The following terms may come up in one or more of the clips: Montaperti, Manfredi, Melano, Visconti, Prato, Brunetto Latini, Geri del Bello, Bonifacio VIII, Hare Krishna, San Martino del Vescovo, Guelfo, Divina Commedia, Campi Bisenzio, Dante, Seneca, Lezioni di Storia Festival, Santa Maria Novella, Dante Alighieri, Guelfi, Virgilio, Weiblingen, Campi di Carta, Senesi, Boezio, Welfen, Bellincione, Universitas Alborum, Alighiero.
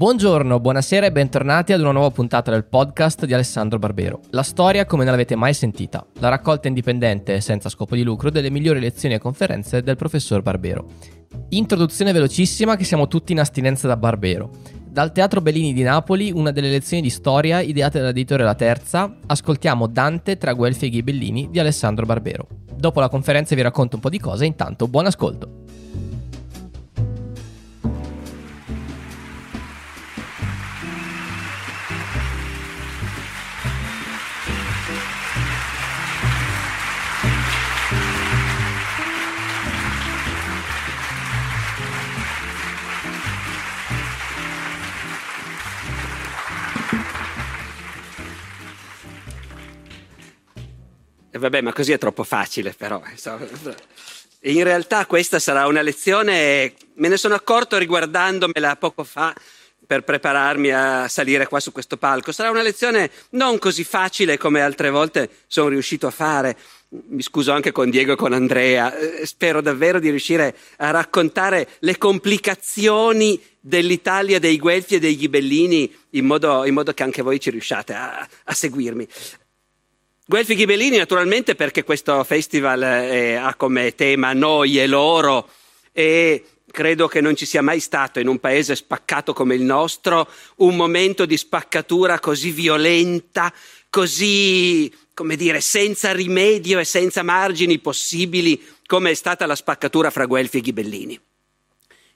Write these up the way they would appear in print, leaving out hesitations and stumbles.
Buongiorno, buonasera e bentornati ad una nuova puntata del podcast di Alessandro Barbero. La storia come non l'avete mai sentita, la raccolta indipendente e senza scopo di lucro delle migliori lezioni e conferenze del professor Barbero. Introduzione velocissima che siamo tutti in astinenza da Barbero. Dal Teatro Bellini di Napoli, una delle lezioni di storia ideate dall'editore La Terza, ascoltiamo Dante tra Guelfi e Ghibellini di Alessandro Barbero. Dopo la conferenza vi racconto un po' di cose, intanto buon ascolto. Vabbè, ma così è troppo facile, però. In realtà questa sarà una lezione, me ne sono accorto riguardandomela poco fa per prepararmi a salire qua su questo palco. Sarà una lezione non così facile come altre volte sono riuscito a fare. Mi scuso anche con Diego e con Andrea. Spero davvero di riuscire a raccontare le complicazioni dell'Italia dei Guelfi e dei Ghibellini in modo che anche voi ci riusciate a seguirmi. Guelfi Ghibellini naturalmente, perché questo festival ha come tema noi e loro, e credo che non ci sia mai stato in un paese spaccato come il nostro un momento di spaccatura così violenta, così, come dire, senza rimedio e senza margini possibili come è stata la spaccatura fra Guelfi e Ghibellini.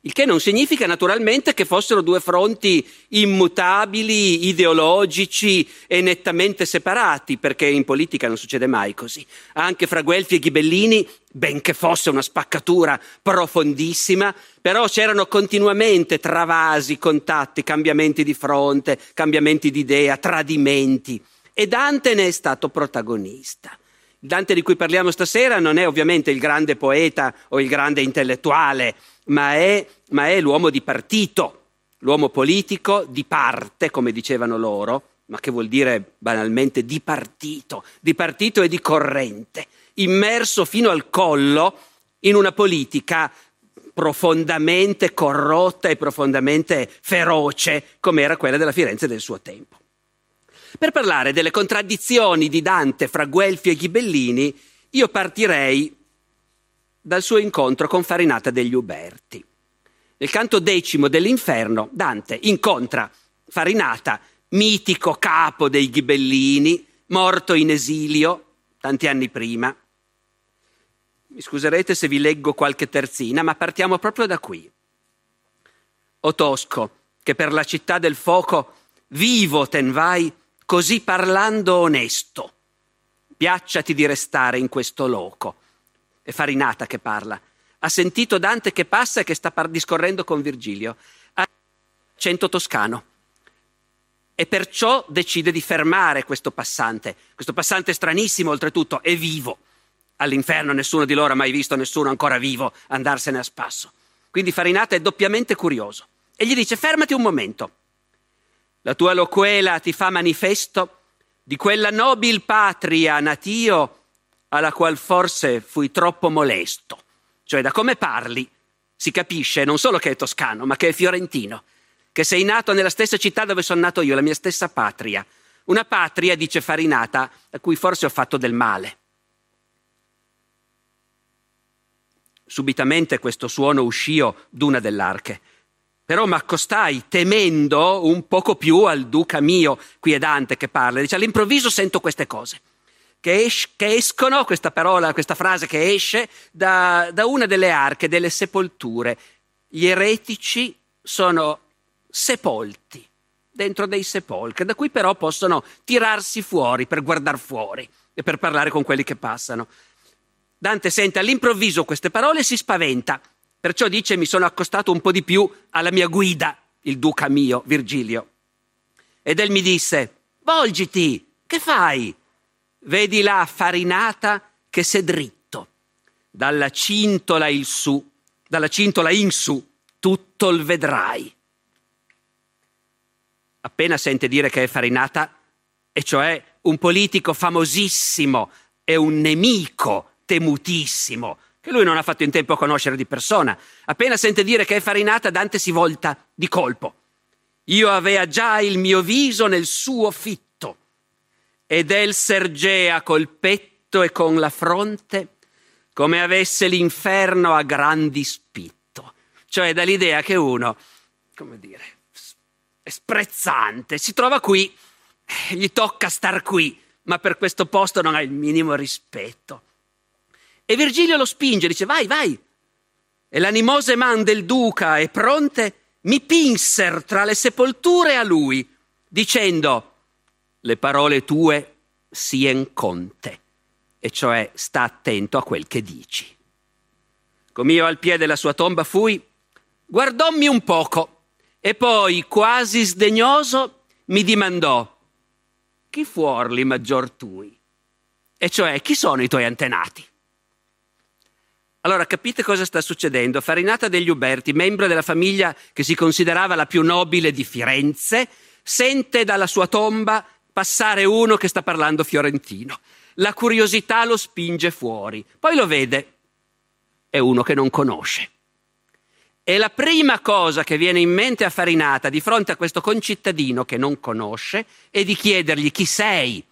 Il che non significa naturalmente che fossero due fronti immutabili, ideologici e nettamente separati, perché in politica non succede mai così. Anche fra Guelfi e Ghibellini, benché fosse una spaccatura profondissima, però c'erano continuamente travasi, contatti, cambiamenti di fronte, cambiamenti di idea, tradimenti. E Dante ne è stato protagonista. Dante di cui parliamo stasera non è ovviamente il grande poeta o il grande intellettuale, ma è l'uomo di partito, l'uomo politico di parte, come dicevano loro, ma che vuol dire banalmente di partito e di corrente, immerso fino al collo in una politica profondamente corrotta e profondamente feroce, come era quella della Firenze del suo tempo. Per parlare delle contraddizioni di Dante fra Guelfi e Ghibellini, io partirei dal suo incontro con Farinata degli Uberti. Nel canto decimo dell'Inferno, Dante incontra Farinata, mitico capo dei Ghibellini, morto in esilio tanti anni prima. Mi scuserete se vi leggo qualche terzina, ma partiamo proprio da qui. «O Tosco, che per la città del fuoco vivo ten vai, così parlando onesto, piacciati di restare in questo loco». È Farinata che parla. Ha sentito Dante che passa e che sta discorrendo con Virgilio. Ha accento toscano. E perciò decide di fermare questo passante. Questo passante stranissimo, oltretutto, è vivo. All'inferno nessuno di loro ha mai visto nessuno ancora vivo andarsene a spasso. Quindi Farinata è doppiamente curioso. E gli dice: fermati un momento. La tua loquela ti fa manifesto di quella nobil patria natio alla qual forse fui troppo molesto. Cioè, da come parli si capisce non solo che è toscano, ma che è fiorentino, che sei nato nella stessa città dove sono nato io, la mia stessa patria. Una patria, dice Farinata, a cui forse ho fatto del male. Subitamente questo suono uscio d'una dell'arche. Però m'accostai temendo un poco più al duca mio. Qui è Dante che parla, dice: all'improvviso sento queste cose. Che escono, questa frase che esce, da una delle arche, delle sepolture. Gli eretici sono sepolti, dentro dei sepolcri, da cui però possono tirarsi fuori per guardar fuori e per parlare con quelli che passano. Dante sente all'improvviso queste parole e si spaventa, perciò dice: mi sono accostato un po' di più alla mia guida, il duca mio, Virgilio. Ed él mi disse: volgiti, che fai? Vedi là Farinata che s'è dritto, dalla cintola in su, tutto il vedrai. Appena sente dire che è Farinata, e cioè un politico famosissimo e un nemico temutissimo, che lui non ha fatto in tempo a conoscere di persona, appena sente dire che è Farinata, Dante si volta di colpo. Io avea già il mio viso nel suo fitto, ed el sergea col petto e con la fronte come avesse l'inferno a gran dispitto. Cioè dall'idea che uno, come dire, è sprezzante, si trova qui, gli tocca star qui, ma per questo posto non ha il minimo rispetto. E Virgilio lo spinge, dice vai, vai. E l'animose man del duca e pronte mi pinser tra le sepolture a lui, dicendo le parole tue sien conte, e cioè sta attento a quel che dici. Com'io al piede della sua tomba fui, guardommi un poco, e poi quasi sdegnoso mi dimandò chi fuorli maggior tui, e cioè chi sono i tuoi antenati. Allora capite cosa sta succedendo. Farinata degli Uberti, membro della famiglia che si considerava la più nobile di Firenze, sente dalla sua tomba passare uno che sta parlando fiorentino. La curiosità lo spinge fuori. Poi lo vede, è uno che non conosce. E la prima cosa che viene in mente a Farinata di fronte a questo concittadino che non conosce è di chiedergli chi sei.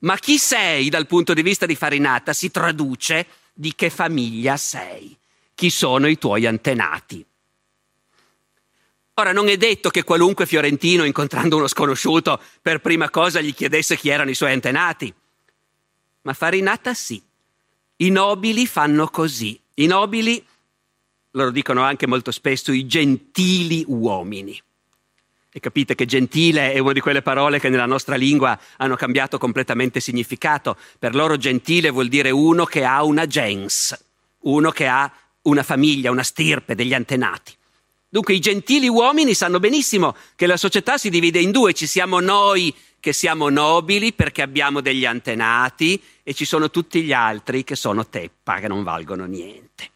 Ma chi sei dal punto di vista di Farinata si traduce di che famiglia sei, chi sono i tuoi antenati. Ora, non è detto che qualunque fiorentino, incontrando uno sconosciuto, per prima cosa gli chiedesse chi erano i suoi antenati. Ma Farinata sì. I nobili fanno così. I nobili, loro dicono anche molto spesso, i gentili uomini. E capite che gentile è una di quelle parole che nella nostra lingua hanno cambiato completamente significato. Per loro gentile vuol dire uno che ha una gens, uno che ha una famiglia, una stirpe, degli antenati. Dunque i gentili uomini sanno benissimo che la società si divide in due. Ci siamo noi che siamo nobili perché abbiamo degli antenati, e ci sono tutti gli altri che sono teppa, che non valgono niente.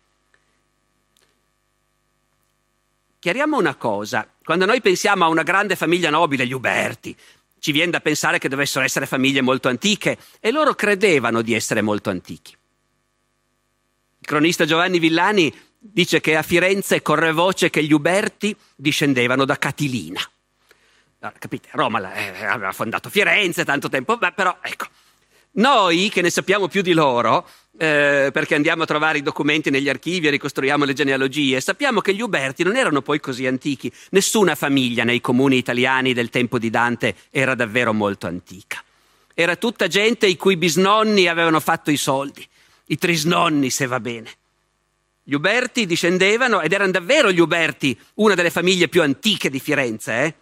Chiariamo una cosa, quando noi pensiamo a una grande famiglia nobile, gli Uberti, ci viene da pensare che dovessero essere famiglie molto antiche, e loro credevano di essere molto antichi. Il cronista Giovanni Villani dice che a Firenze corre voce che gli Uberti discendevano da Catilina. Allora, capite, Roma aveva fondato Firenze tanto tempo, però ecco, noi che ne sappiamo più di loro, perché andiamo a trovare i documenti negli archivi e ricostruiamo le genealogie, sappiamo che gli Uberti non erano poi così antichi. Nessuna famiglia nei comuni italiani del tempo di Dante era davvero molto antica. Era tutta gente i cui bisnonni avevano fatto i soldi, i trisnonni se va bene. Gli Uberti discendevano, ed erano davvero gli Uberti una delle famiglie più antiche di Firenze, eh?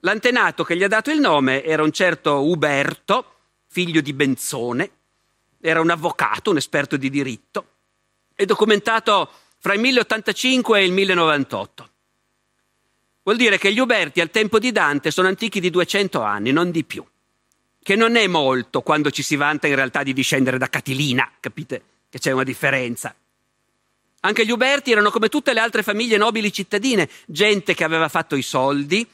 L'antenato che gli ha dato il nome era un certo Uberto, figlio di Benzone, era un avvocato, un esperto di diritto, è documentato fra il 1085 e il 1098. Vuol dire che gli Uberti al tempo di Dante sono antichi di 200 anni, non di più, che non è molto quando ci si vanta in realtà di discendere da Catilina, capite che c'è una differenza. Anche gli Uberti erano come tutte le altre famiglie nobili cittadine, gente che aveva fatto i soldi,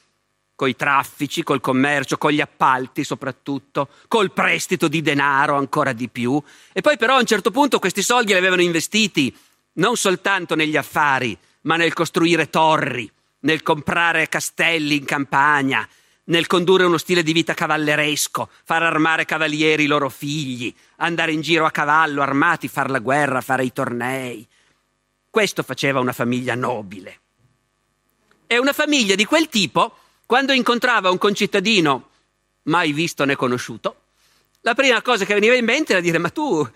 coi traffici, col commercio, con gli appalti soprattutto, col prestito di denaro ancora di più. E poi però a un certo punto questi soldi li avevano investiti non soltanto negli affari, ma nel costruire torri, nel comprare castelli in campagna, nel condurre uno stile di vita cavalleresco, far armare cavalieri i loro figli, andare in giro a cavallo armati, far la guerra, fare i tornei. Questo faceva una famiglia nobile. E una famiglia di quel tipo, quando incontrava un concittadino mai visto né conosciuto, la prima cosa che veniva in mente era dire: ma tu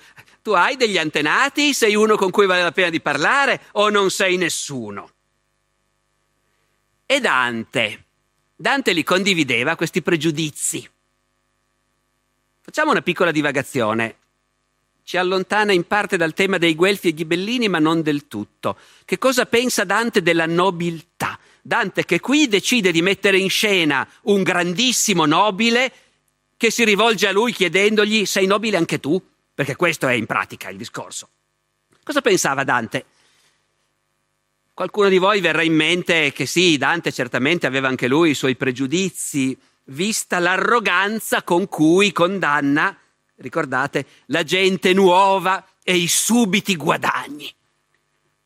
hai degli antenati? Sei uno con cui vale la pena di parlare o non sei nessuno? E Dante li condivideva, questi pregiudizi. Facciamo una piccola divagazione. Ci allontana in parte dal tema dei Guelfi e Ghibellini, ma non del tutto. Che cosa pensa Dante della nobiltà? Dante che qui decide di mettere in scena un grandissimo nobile che si rivolge a lui chiedendogli: sei nobile anche tu? Perché questo è in pratica il discorso. Cosa pensava Dante? Qualcuno di voi verrà in mente che sì, Dante certamente aveva anche lui i suoi pregiudizi, vista l'arroganza con cui condanna, ricordate, la gente nuova e i subiti guadagni.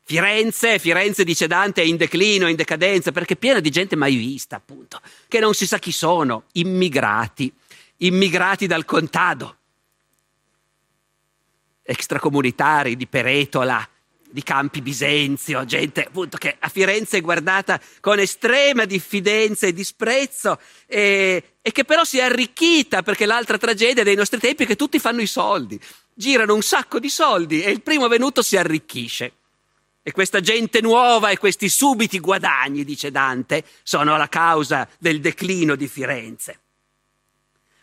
Firenze, dice Dante, è in declino, in decadenza, perché è piena di gente mai vista, appunto, che non si sa chi sono, immigrati dal contado, extracomunitari di Peretola, di Campi Bisenzio, gente appunto che a Firenze è guardata con estrema diffidenza e disprezzo e che però si è arricchita, perché l'altra tragedia dei nostri tempi è che tutti fanno i soldi, girano un sacco di soldi e il primo venuto si arricchisce. E questa gente nuova e questi subiti guadagni, dice Dante, sono la causa del declino di Firenze.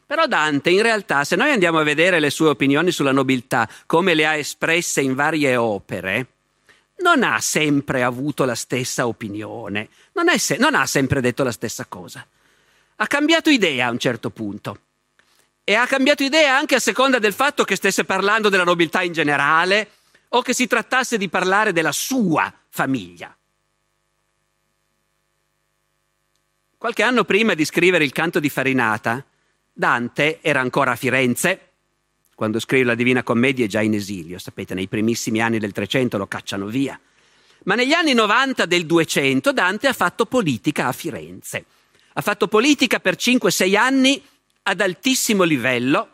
Però Dante, in realtà, se noi andiamo a vedere le sue opinioni sulla nobiltà, come le ha espresse in varie opere, non ha sempre avuto la stessa opinione, non ha sempre detto la stessa cosa. Ha cambiato idea a un certo punto. E ha cambiato idea anche a seconda del fatto che stesse parlando della nobiltà in generale, o che si trattasse di parlare della sua famiglia. Qualche anno prima di scrivere il Canto di Farinata, Dante era ancora a Firenze, quando scrive la Divina Commedia è già in esilio, sapete, nei primissimi anni del 300 lo cacciano via. Ma negli anni 90 del 200 Dante ha fatto politica a Firenze. Ha fatto politica per 5-6 anni ad altissimo livello,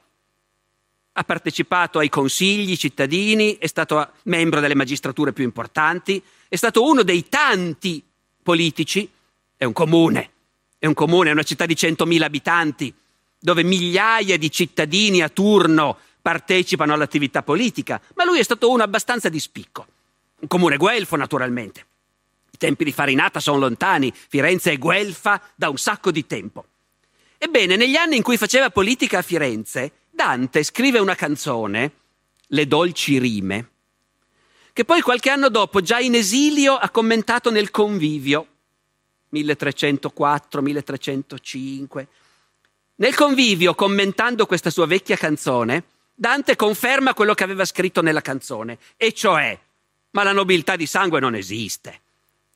ha partecipato ai consigli cittadini, è stato membro delle magistrature più importanti, è stato uno dei tanti politici, è una città di 100.000 abitanti, dove migliaia di cittadini a turno partecipano all'attività politica, ma lui è stato uno abbastanza di spicco. Un comune guelfo, naturalmente. I tempi di Farinata sono lontani, Firenze è guelfa da un sacco di tempo. Ebbene, negli anni in cui faceva politica a Firenze, Dante scrive una canzone, Le dolci rime, che poi qualche anno dopo, già in esilio, ha commentato nel Convivio, 1304-1305. Nel Convivio, commentando questa sua vecchia canzone, Dante conferma quello che aveva scritto nella canzone, e cioè, ma la nobiltà di sangue non esiste.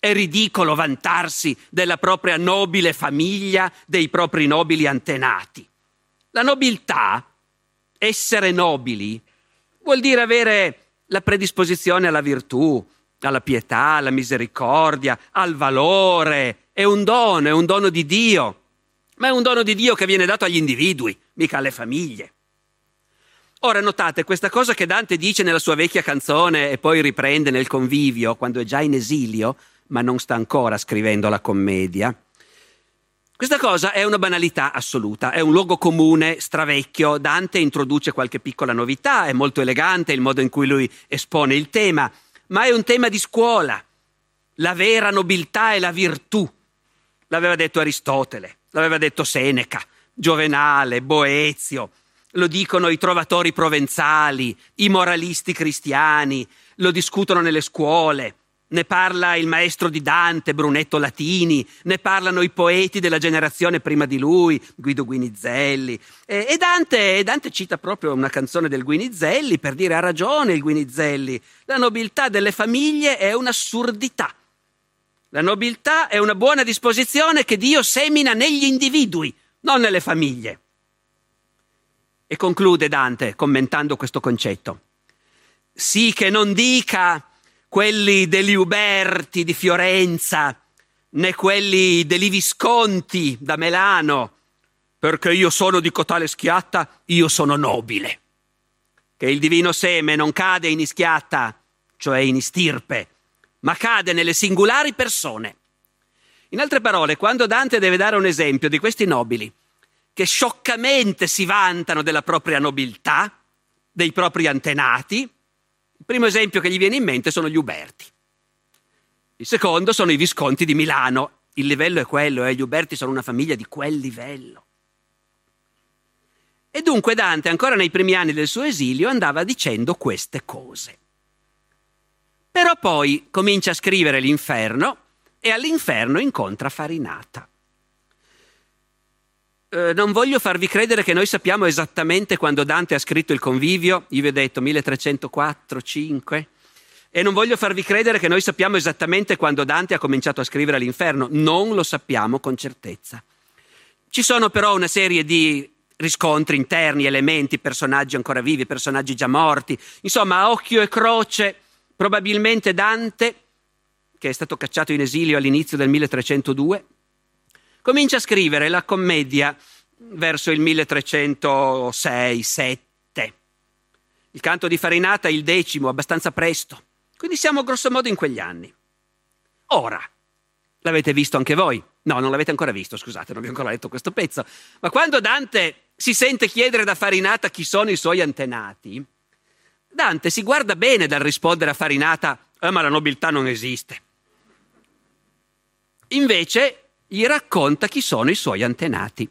È ridicolo vantarsi della propria nobile famiglia, dei propri nobili antenati. La nobiltà, essere nobili, vuol dire avere la predisposizione alla virtù, alla pietà, alla misericordia, al valore. È un dono di Dio. Ma è un dono di Dio che viene dato agli individui, mica alle famiglie. Ora notate questa cosa che Dante dice nella sua vecchia canzone e poi riprende nel Convivio quando è già in esilio, ma non sta ancora scrivendo la commedia. Questa cosa è una banalità assoluta, è un luogo comune, stravecchio. Dante introduce qualche piccola novità, è molto elegante il modo in cui lui espone il tema, ma è un tema di scuola. La vera nobiltà è la virtù, l'aveva detto Aristotele. L'aveva detto Seneca, Giovenale, Boezio, lo dicono i trovatori provenzali, i moralisti cristiani, lo discutono nelle scuole, ne parla il maestro di Dante, Brunetto Latini, ne parlano i poeti della generazione prima di lui, Guido Guinizelli. E Dante cita proprio una canzone del Guinizelli per dire ha ragione il Guinizelli, la nobiltà delle famiglie è un'assurdità. La nobiltà è una buona disposizione che Dio semina negli individui, non nelle famiglie. E conclude Dante commentando questo concetto. Sì che non dica quelli degli Uberti di Fiorenza, né quelli degli Visconti da Melano, perché io sono di cotale schiatta, io sono nobile. Che il divino seme non cade in ischiatta, cioè in istirpe, ma cade nelle singolari persone. In altre parole, quando Dante deve dare un esempio di questi nobili che scioccamente si vantano della propria nobiltà, dei propri antenati, il primo esempio che gli viene in mente sono gli Uberti. Il secondo sono i Visconti di Milano. Il livello è quello, gli Uberti sono una famiglia di quel livello. E dunque Dante, ancora nei primi anni del suo esilio, andava dicendo queste cose. Però poi comincia a scrivere l'Inferno e all'Inferno incontra Farinata. Non voglio farvi credere che noi sappiamo esattamente quando Dante ha scritto il Convivio, io vi ho detto 1304-5, e non voglio farvi credere che noi sappiamo esattamente quando Dante ha cominciato a scrivere l'Inferno, non lo sappiamo con certezza. Ci sono però una serie di riscontri interni, elementi, personaggi ancora vivi, personaggi già morti, insomma a occhio e croce probabilmente Dante che è stato cacciato in esilio all'inizio del 1302, comincia a scrivere la commedia verso il 1306-7. Il canto di Farinata è il decimo, abbastanza presto. Quindi siamo grossomodo in quegli anni. Ora, l'avete visto anche voi? No, non l'avete ancora visto, scusate, non vi ho ancora letto questo pezzo. Ma quando Dante si sente chiedere da Farinata chi sono i suoi antenati, Dante si guarda bene dal rispondere a Farinata ma la nobiltà non esiste. Invece gli racconta chi sono i suoi antenati.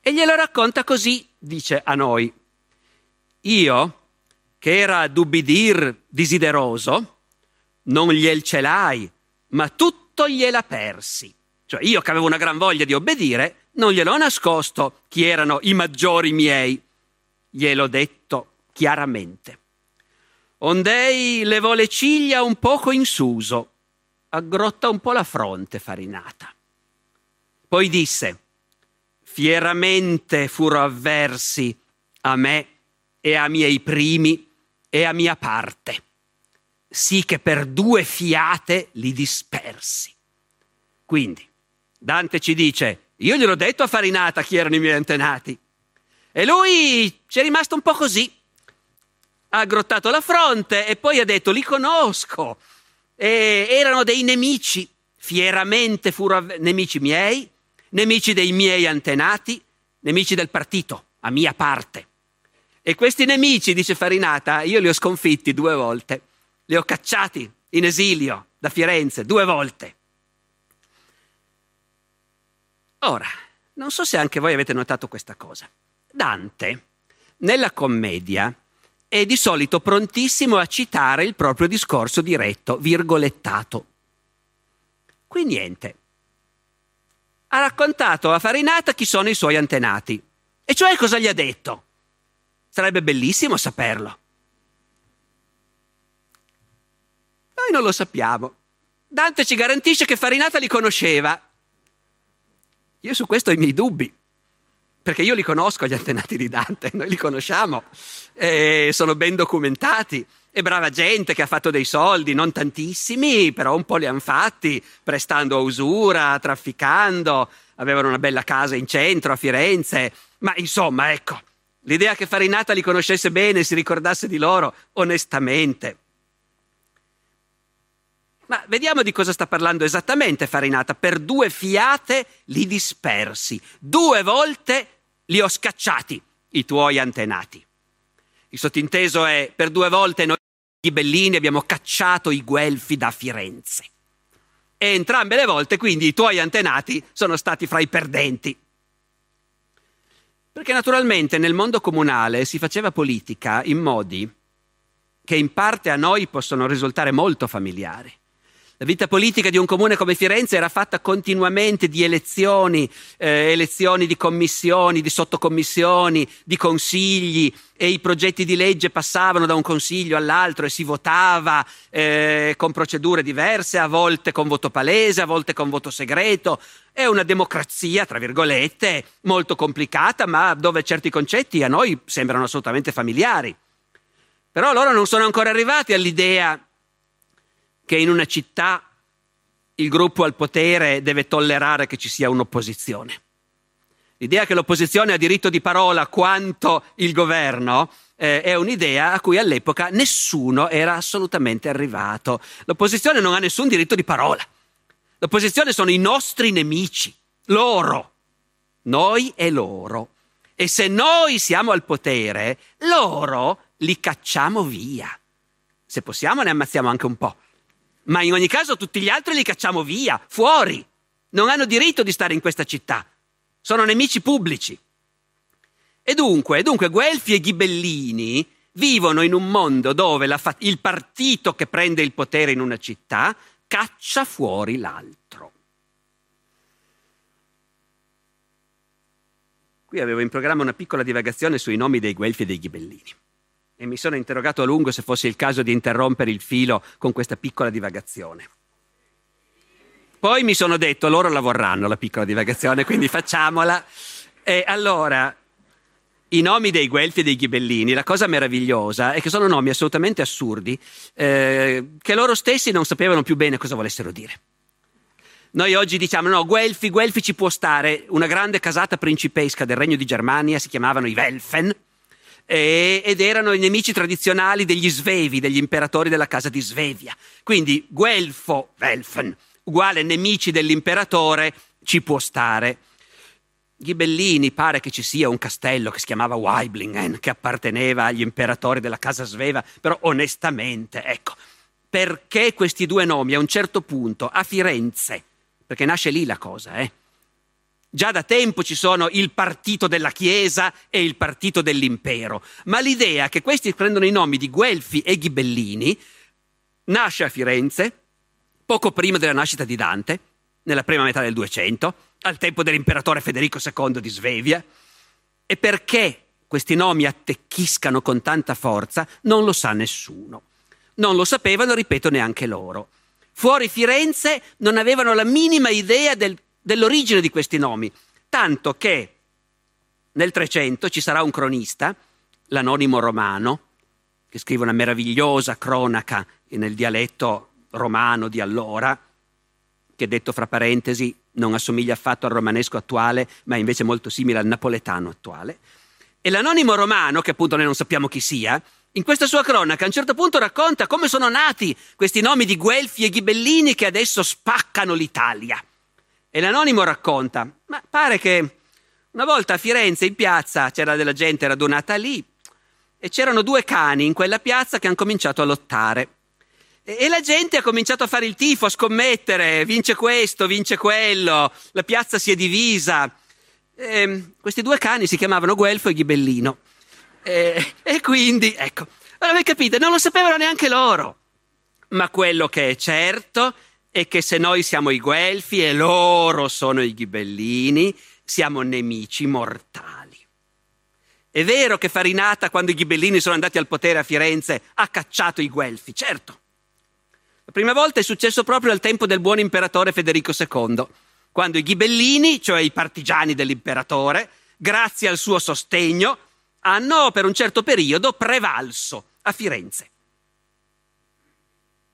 E glielo racconta così, dice a noi. Io, che era d'ubbidir desideroso, non gliel celai, ma tutto gliela persi. Cioè io che avevo una gran voglia di obbedire, non gliel'ho nascosto chi erano i maggiori miei. Gliel'ho detto chiaramente. Ondei levò le ciglia un poco in suso, aggrotta un po' la fronte Farinata. Poi disse, fieramente furo avversi a me e a miei primi e a mia parte, sì che per due fiate li dispersi. Quindi Dante ci dice, io gliel'ho detto a Farinata chi erano i miei antenati, e lui ci è rimasto un po' così, ha aggrottato la fronte e poi ha detto, li conosco, e erano dei nemici, fieramente furo nemici miei, nemici dei miei antenati, nemici del partito, a mia parte. E questi nemici, dice Farinata, io li ho sconfitti 2 volte, li ho cacciati in esilio da Firenze 2 volte. Ora, non so se anche voi avete notato questa cosa. Dante, nella commedia, è di solito prontissimo a citare il proprio discorso diretto, virgolettato. Qui niente. Ha raccontato a Farinata chi sono i suoi antenati, e cioè cosa gli ha detto. Sarebbe bellissimo saperlo. Noi non lo sappiamo. Dante ci garantisce che Farinata li conosceva. Io su questo ho i miei dubbi, perché io li conosco gli antenati di Dante, noi li conosciamo, sono ben documentati, è brava gente che ha fatto dei soldi, non tantissimi, però un po' li hanno fatti, prestando a usura, trafficando, avevano una bella casa in centro a Firenze, ma insomma, ecco. L'idea che Farinata li conoscesse bene e si ricordasse di loro, onestamente. Ma vediamo di cosa sta parlando esattamente Farinata. Per 2 fiate li dispersi, 2 volte li ho scacciati, i tuoi antenati. Il sottinteso è, per 2 volte noi Ghibellini abbiamo cacciato i Guelfi da Firenze. E entrambe le volte, quindi, i tuoi antenati sono stati fra i perdenti. Perché naturalmente nel mondo comunale si faceva politica in modi che in parte a noi possono risultare molto familiari. La vita politica di un comune come Firenze era fatta continuamente di elezioni, elezioni di commissioni, di sottocommissioni, di consigli, e i progetti di legge passavano da un consiglio all'altro e si votava con procedure diverse, a volte con voto palese, a volte con voto segreto. È una democrazia, tra virgolette, molto complicata, ma dove certi concetti a noi sembrano assolutamente familiari. Però loro non sono ancora arrivati all'idea che in una città il gruppo al potere deve tollerare che ci sia un'opposizione. L'idea che l'opposizione ha diritto di parola quanto il governo è un'idea a cui all'epoca nessuno era assolutamente arrivato. L'opposizione non ha nessun diritto di parola. L'opposizione sono i nostri nemici, loro, noi e loro. E se noi siamo al potere, loro li cacciamo via. Se possiamo ne ammazziamo anche un po'. Ma in ogni caso tutti gli altri li cacciamo via, fuori. Non hanno diritto di stare in questa città. Sono nemici pubblici. E dunque Guelfi e Ghibellini vivono in un mondo dove il partito che prende il potere in una città caccia fuori l'altro. Qui avevo in programma una piccola divagazione sui nomi dei Guelfi e dei Ghibellini. E mi sono interrogato a lungo se fosse il caso di interrompere il filo con questa piccola divagazione. Poi mi sono detto, loro la vorranno la piccola divagazione, quindi facciamola. E allora, i nomi dei Guelfi e dei Ghibellini, la cosa meravigliosa è che sono nomi assolutamente assurdi, che loro stessi non sapevano più bene cosa volessero dire. Noi oggi diciamo, no, Guelfi ci può stare, una grande casata principesca del Regno di Germania, si chiamavano i Welfen, ed erano i nemici tradizionali degli Svevi, degli imperatori della casa di Svevia. Quindi Guelfo, Welfen, uguale nemici dell'imperatore, ci può stare. Ghibellini, pare che ci sia un castello che si chiamava Weiblingen, che apparteneva agli imperatori della casa sveva, però onestamente, ecco, perché questi due nomi a un certo punto a Firenze, perché nasce lì la cosa, già da tempo ci sono il partito della Chiesa e il partito dell'impero, ma l'idea che questi prendono i nomi di Guelfi e Ghibellini nasce a Firenze poco prima della nascita di Dante, nella prima metà del 200, al tempo dell'imperatore Federico II di Svevia, e perché questi nomi attecchiscano con tanta forza non lo sa nessuno. Non lo sapevano, ripeto, neanche loro. Fuori Firenze non avevano la minima idea dell'origine di questi nomi, tanto che nel 300 ci sarà un cronista, l'anonimo romano, che scrive una meravigliosa cronaca nel dialetto romano di allora, che detto fra parentesi non assomiglia affatto al romanesco attuale, ma è invece molto simile al napoletano attuale. E l'anonimo romano, che appunto noi non sappiamo chi sia, in questa sua cronaca a un certo punto racconta come sono nati questi nomi di Guelfi e Ghibellini che adesso spaccano l'Italia. E l'anonimo racconta, ma pare che una volta a Firenze in piazza c'era della gente radunata lì e c'erano due cani in quella piazza che hanno cominciato a lottare. E la gente ha cominciato a fare il tifo, a scommettere, vince questo, vince quello, la piazza si è divisa. Questi due cani si chiamavano Guelfo e Ghibellino. E quindi, ecco, allora voi capite, non lo sapevano neanche loro. Ma quello che è certo è che se noi siamo i Guelfi e loro sono i Ghibellini, siamo nemici mortali. È vero che Farinata, quando i Ghibellini sono andati al potere a Firenze, ha cacciato i Guelfi, certo. La prima volta è successo proprio al tempo del buon imperatore Federico II, quando i Ghibellini, cioè i partigiani dell'imperatore, grazie al suo sostegno, hanno per un certo periodo prevalso a Firenze.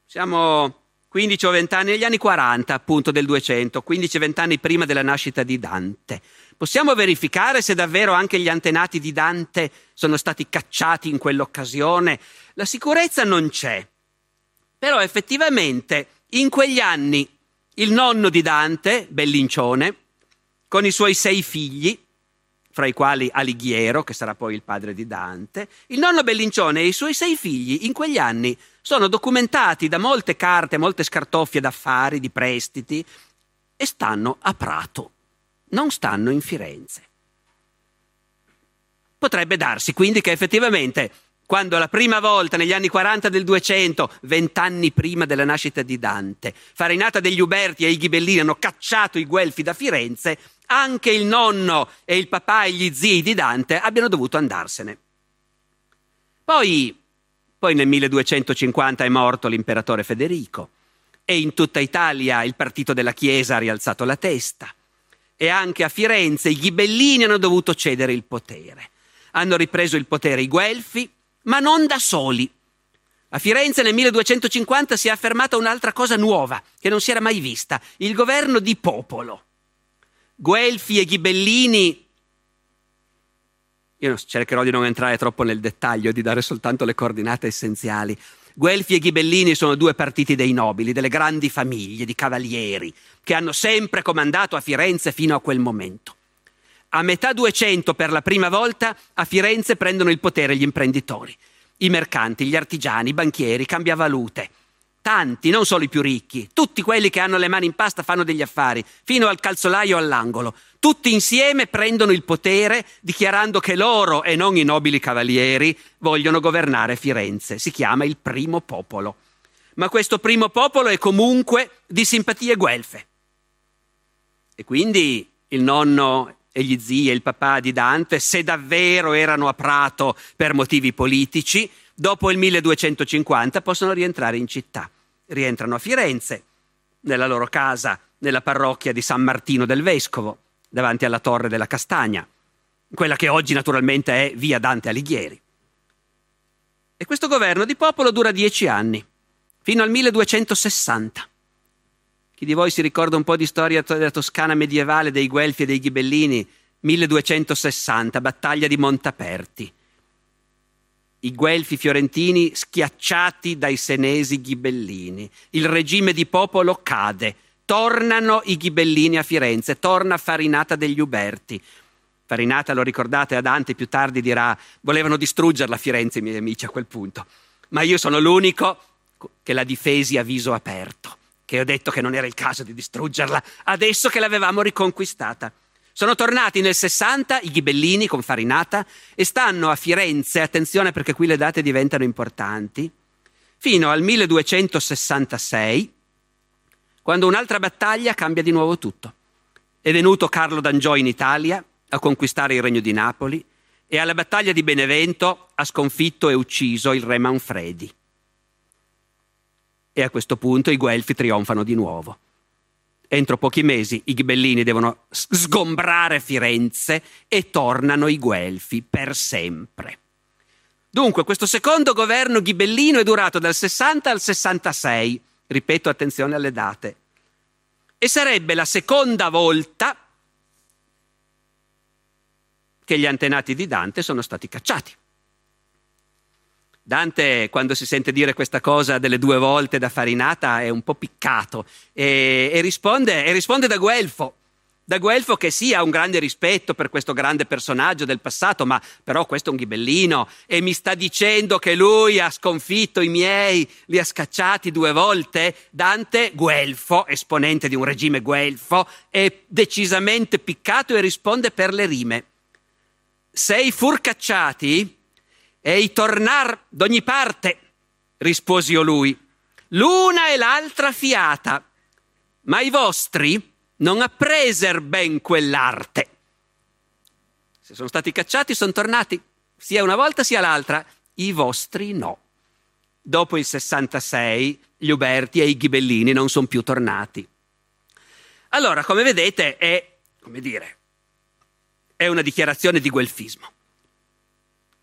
Siamo 15 o 20 anni, negli anni 40 appunto del 200, 15 o 20 anni prima della nascita di Dante. Possiamo verificare se davvero anche gli antenati di Dante sono stati cacciati in quell'occasione? La sicurezza non c'è. Però effettivamente in quegli anni il nonno di Dante, Bellincione, con i suoi 6 figli, fra i quali Alighiero, che sarà poi il padre di Dante, il nonno Bellincione e i suoi 6 figli in quegli anni sono documentati da molte carte, molte scartoffie d'affari, di prestiti, e stanno a Prato, non stanno in Firenze. Potrebbe darsi quindi che effettivamente, quando la prima volta, negli anni 40 del 200, 20 anni prima della nascita di Dante, Farinata degli Uberti e i Ghibellini hanno cacciato i Guelfi da Firenze, anche il nonno e il papà e gli zii di Dante abbiano dovuto andarsene. Poi nel 1250 è morto l'imperatore Federico e in tutta Italia il partito della Chiesa ha rialzato la testa e anche a Firenze i Ghibellini hanno dovuto cedere il potere. Hanno ripreso il potere i Guelfi, ma non da soli. A Firenze nel 1250 si è affermata un'altra cosa nuova, che non si era mai vista, il governo di popolo. Guelfi e Ghibellini, io cercherò di non entrare troppo nel dettaglio, di dare soltanto le coordinate essenziali. Guelfi e Ghibellini sono due partiti dei nobili, delle grandi famiglie di cavalieri, che hanno sempre comandato a Firenze fino a quel momento. A metà 200, per la prima volta, a Firenze prendono il potere gli imprenditori, i mercanti, gli artigiani, i banchieri, i cambiavalute. Tanti, non solo i più ricchi, tutti quelli che hanno le mani in pasta fanno degli affari, fino al calzolaio all'angolo. Tutti insieme prendono il potere dichiarando che loro, e non i nobili cavalieri, vogliono governare Firenze. Si chiama il primo popolo. Ma questo primo popolo è comunque di simpatie guelfe. E quindi il nonno e gli zii e il papà di Dante, se davvero erano a Prato per motivi politici, dopo il 1250 possono rientrare in città. Rientrano a Firenze, nella loro casa, nella parrocchia di San Martino del Vescovo, davanti alla Torre della Castagna. quella che oggi naturalmente è via Dante Alighieri. E questo governo di popolo dura 10 anni, fino al 1260. Chi di voi si ricorda un po' di storia della Toscana medievale, dei Guelfi e dei Ghibellini? 1260, battaglia di Montaperti. I Guelfi fiorentini schiacciati dai senesi ghibellini. Il regime di popolo cade. Tornano i ghibellini a Firenze, torna Farinata degli Uberti. Farinata, lo ricordate, a Dante più tardi dirà: volevano distruggerla Firenze, miei amici, a quel punto. Ma io sono l'unico che la difesi a viso aperto, che ho detto che non era il caso di distruggerla, adesso che l'avevamo riconquistata. Sono tornati nel 60 i ghibellini con Farinata e stanno a Firenze, attenzione perché qui le date diventano importanti, fino al 1266, quando un'altra battaglia cambia di nuovo tutto. È venuto Carlo d'Angiò in Italia a conquistare il regno di Napoli e alla battaglia di Benevento ha sconfitto e ucciso il re Manfredi. E a questo punto i Guelfi trionfano di nuovo. Entro pochi mesi i ghibellini devono sgombrare Firenze e tornano i Guelfi per sempre. Dunque questo secondo governo ghibellino è durato dal 60 al 66, ripeto, attenzione alle date, e sarebbe la seconda volta che gli antenati di Dante sono stati cacciati. Dante, quando si sente dire questa cosa delle 2 volte da Farinata, è un po' piccato e risponde da Guelfo che sì, ha un grande rispetto per questo grande personaggio del passato, ma però questo è un ghibellino e mi sta dicendo che lui ha sconfitto i miei, li ha scacciati 2 volte. Dante, Guelfo, esponente di un regime Guelfo, è decisamente piccato e risponde per le rime. Sei fur cacciati... E i tornar d'ogni parte, rispose io lui, l'una e l'altra fiata, ma i vostri non appreser ben quell'arte. Se sono stati cacciati, sono tornati, sia una volta sia l'altra, i vostri no. Dopo il 66, gli Uberti e i Ghibellini non sono più tornati. Allora, come vedete, è una dichiarazione di guelfismo.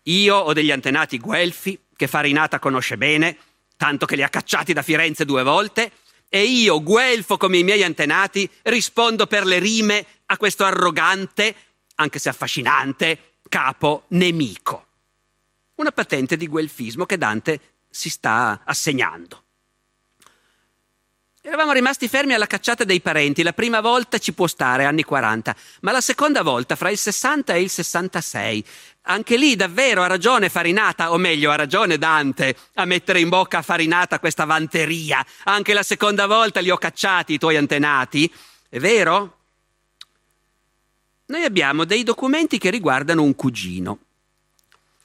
Io ho degli antenati guelfi che Farinata conosce bene, tanto che li ha cacciati da Firenze 2 volte, e io, guelfo come i miei antenati, rispondo per le rime a questo arrogante, anche se affascinante, capo nemico. Una patente di guelfismo che Dante si sta assegnando. Eravamo rimasti fermi alla cacciata dei parenti, la prima volta ci può stare, anni 40, ma la seconda volta, fra il 60 e il 66, anche lì davvero ha ragione Farinata, o meglio ha ragione Dante a mettere in bocca a Farinata questa vanteria. Anche la seconda volta li ho cacciati i tuoi antenati, è vero? Noi abbiamo dei documenti che riguardano un cugino.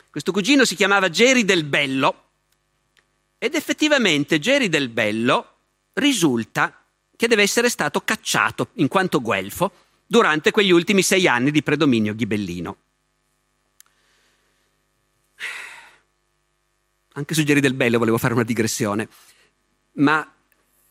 Questo cugino si chiamava Geri del Bello ed effettivamente Geri del Bello risulta che deve essere stato cacciato, in quanto guelfo, durante quegli ultimi 6 anni di predominio ghibellino. Anche su Geri del Bello volevo fare una digressione, ma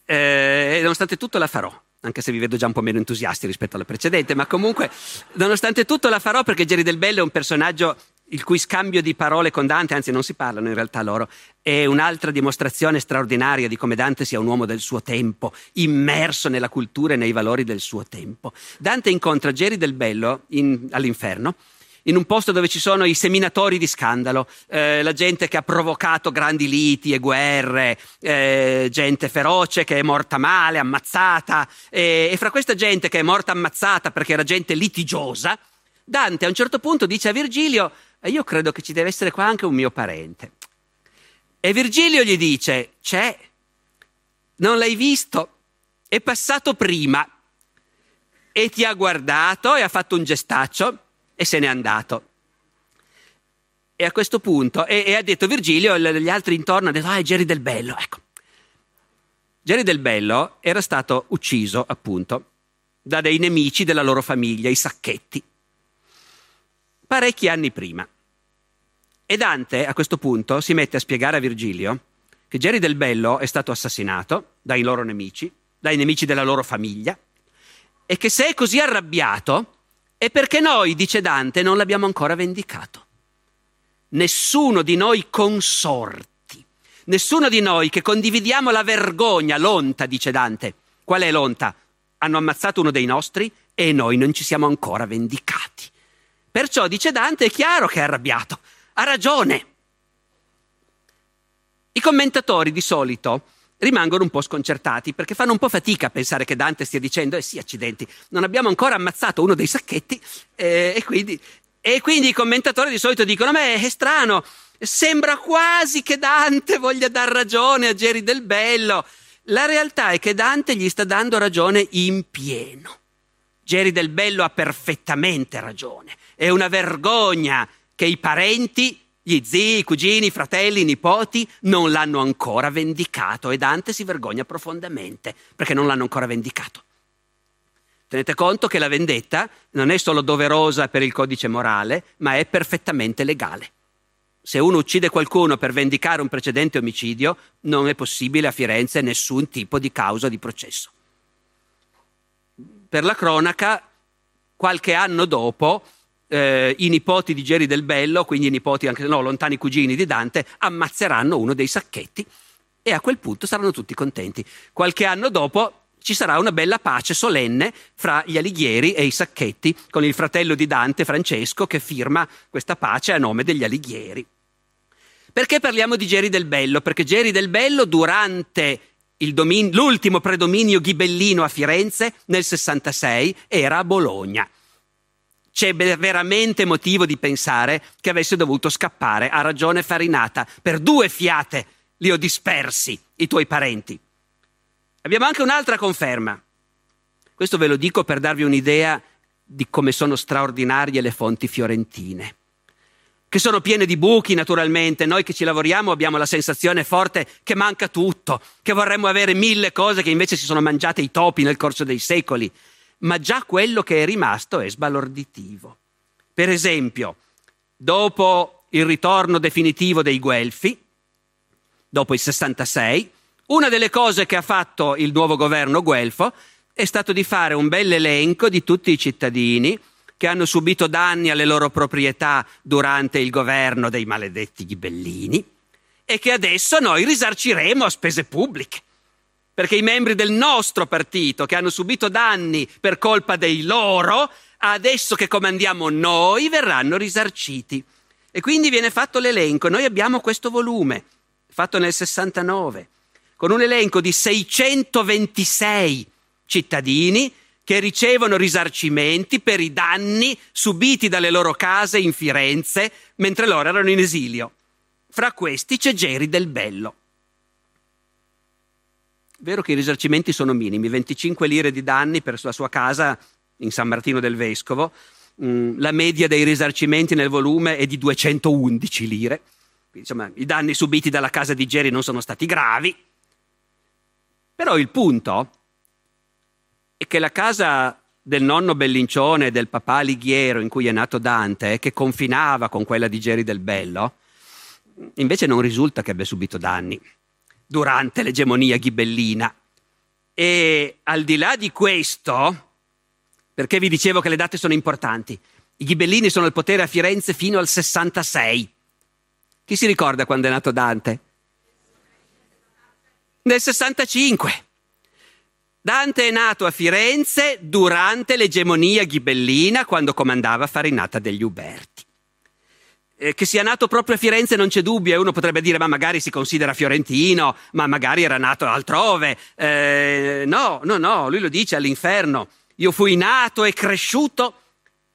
nonostante tutto la farò, anche se vi vedo già un po' meno entusiasti rispetto alla precedente, ma comunque nonostante tutto la farò perché Geri del Bello è un personaggio il cui scambio di parole con Dante, anzi non si parlano in realtà loro, è un'altra dimostrazione straordinaria di come Dante sia un uomo del suo tempo, immerso nella cultura e nei valori del suo tempo. Dante incontra Geri del Bello all'inferno, in un posto dove ci sono i seminatori di scandalo, la gente che ha provocato grandi liti e guerre, gente feroce che è morta male, ammazzata, e fra questa gente che è morta ammazzata perché era gente litigiosa, Dante a un certo punto dice a Virgilio: io credo che ci deve essere qua anche un mio parente. E Virgilio gli dice: c'è, non l'hai visto, è passato prima e ti ha guardato e ha fatto un gestaccio e se n'è andato. E a questo punto, e ha detto Virgilio, gli altri intorno hanno detto: ah, è Geri del Bello, ecco. Geri del Bello era stato ucciso appunto da dei nemici della loro famiglia, i Sacchetti, parecchi anni prima. E Dante a questo punto si mette a spiegare a Virgilio che Geri del Bello è stato assassinato dai loro nemici, dai nemici della loro famiglia, e che se è così arrabbiato E perché noi, dice Dante, non l'abbiamo ancora vendicato. Nessuno di noi consorti, nessuno di noi che condividiamo la vergogna, l'onta, dice Dante. Qual è l'onta? Hanno ammazzato uno dei nostri e noi non ci siamo ancora vendicati. Perciò, dice Dante, è chiaro che è arrabbiato. Ha ragione. I commentatori di solito rimangono un po' sconcertati perché fanno un po' fatica a pensare che Dante stia dicendo «Eh sì, accidenti, non abbiamo ancora ammazzato uno dei Sacchetti» e quindi i commentatori di solito dicono «Ma è strano, sembra quasi che Dante voglia dar ragione a Geri del Bello». La realtà è che Dante gli sta dando ragione in pieno. Geri del Bello ha perfettamente ragione. È una vergogna che i parenti, gli zii, i cugini, i fratelli, i nipoti non l'hanno ancora vendicato e Dante si vergogna profondamente perché non l'hanno ancora vendicato. Tenete conto che la vendetta non è solo doverosa per il codice morale, ma è perfettamente legale. Se uno uccide qualcuno per vendicare un precedente omicidio, non è possibile a Firenze nessun tipo di causa di processo. Per la cronaca, qualche anno dopo, i nipoti di Geri del Bello, quindi i nipoti, anche no, lontani cugini di Dante, ammazzeranno uno dei Sacchetti e a quel punto saranno tutti contenti. Qualche anno dopo ci sarà una bella pace solenne fra gli Alighieri e i Sacchetti, con il fratello di Dante, Francesco, che firma questa pace a nome degli Alighieri. Perché parliamo di Geri del Bello? Perché Geri del Bello, durante l'ultimo predominio ghibellino a Firenze, nel 66, era a Bologna. C'è veramente motivo di pensare che avesse dovuto scappare. Ha ragione Farinata. Per due fiate li ho dispersi, i tuoi parenti. Abbiamo anche un'altra conferma. Questo ve lo dico per darvi un'idea di come sono straordinarie le fonti fiorentine, che sono piene di buchi naturalmente. Noi che ci lavoriamo abbiamo la sensazione forte che manca tutto, che vorremmo avere mille cose che invece si sono mangiate i topi nel corso dei secoli. Ma già quello che è rimasto è sbalorditivo. Per esempio, dopo il ritorno definitivo dei Guelfi, dopo il 66, una delle cose che ha fatto il nuovo governo guelfo è stato di fare un bel elenco di tutti i cittadini che hanno subito danni alle loro proprietà durante il governo dei maledetti ghibellini e che adesso noi risarciremo a spese pubbliche. Perché i membri del nostro partito che hanno subito danni per colpa dei loro, adesso che comandiamo noi, verranno risarciti. E quindi viene fatto l'elenco. Noi abbiamo questo volume, fatto nel 69, con un elenco di 626 cittadini che ricevono risarcimenti per i danni subiti dalle loro case in Firenze mentre loro erano in esilio. Fra questi c'è Geri del Bello. Vero che i risarcimenti sono minimi, 25 lire di danni per la sua casa in San Martino del Vescovo, la media dei risarcimenti nel volume è di 211 lire, quindi, insomma, i danni subiti dalla casa di Geri non sono stati gravi, però il punto è che la casa del nonno Bellincione e del papà Alighiero in cui è nato Dante, che confinava con quella di Geri del Bello, invece non risulta che abbia subito danni durante l'egemonia ghibellina. E al di là di questo, perché vi dicevo che le date sono importanti, i ghibellini sono al potere a Firenze fino al 66. Chi si ricorda quando è nato Dante? Nel 65. Dante è nato a Firenze durante l'egemonia ghibellina, quando comandava Farinata degli Uberti. Che sia nato proprio a Firenze non c'è dubbio, e uno potrebbe dire ma magari si considera fiorentino, ma magari era nato altrove. No, lui lo dice all'Inferno. Io fui nato e cresciuto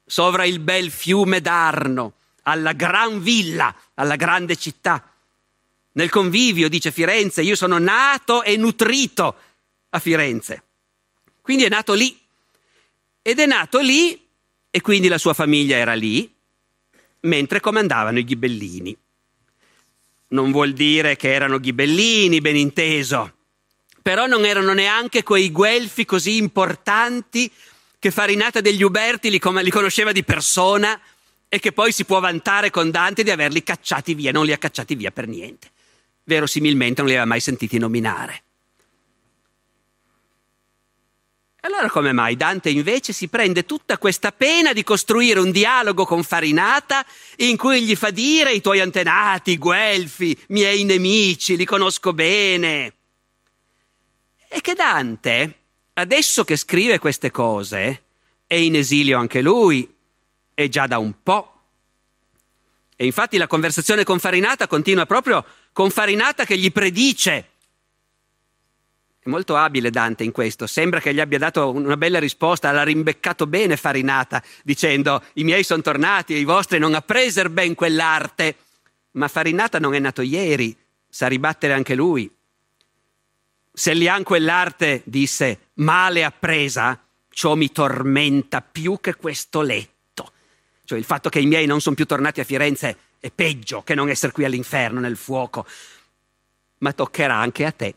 sovra il bel fiume d'Arno, alla gran villa, alla grande città. Nel Convivio dice Firenze, io sono nato e nutrito a Firenze. Quindi è nato lì. Ed è nato lì e quindi la sua famiglia era lì, mentre comandavano i ghibellini. Non vuol dire che erano ghibellini, ben inteso, però non erano neanche quei guelfi così importanti che Farinata degli Uberti li conosceva di persona e che poi si può vantare con Dante di averli cacciati via. Non li ha cacciati via per niente. Verosimilmente non li aveva mai sentiti nominare. Allora come mai Dante invece si prende tutta questa pena di costruire un dialogo con Farinata in cui gli fa dire i tuoi antenati, i Guelfi, miei nemici, li conosco bene? E che Dante, adesso che scrive queste cose, è in esilio anche lui, e già da un po'. E infatti la conversazione con Farinata continua proprio con Farinata che gli predice. È molto abile Dante in questo, sembra che gli abbia dato una bella risposta, l'ha rimbeccato bene Farinata dicendo i miei sono tornati e i vostri non appreser ben quell'arte, ma Farinata non è nato ieri, sa ribattere anche lui. Se li han quell'arte, disse, male appresa, ciò mi tormenta più che questo letto, cioè il fatto che i miei non sono più tornati a Firenze è peggio che non essere qui all'inferno nel fuoco, ma toccherà anche a te.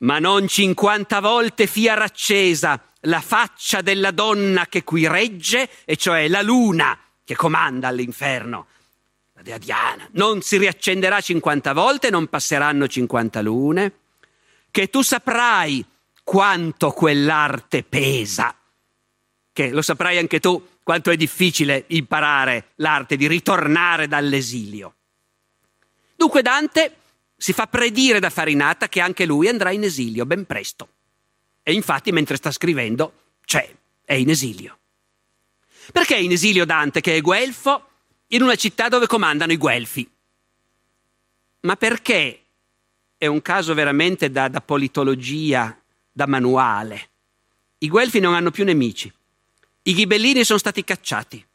Ma non 50 volte fia raccesa la faccia della donna che qui regge, e cioè la luna che comanda all'inferno, la dea Diana. Non si riaccenderà 50 volte, non passeranno 50 lune, che tu saprai quanto quell'arte pesa, che lo saprai anche tu quanto è difficile imparare l'arte di ritornare dall'esilio. Dunque Dante si fa predire da Farinata che anche lui andrà in esilio ben presto. E infatti mentre sta scrivendo c'è, è in esilio. Perché è in esilio Dante, che è guelfo, in una città dove comandano i Guelfi? Ma perché è un caso veramente da politologia, da manuale. I Guelfi non hanno più nemici. I Ghibellini sono stati cacciati.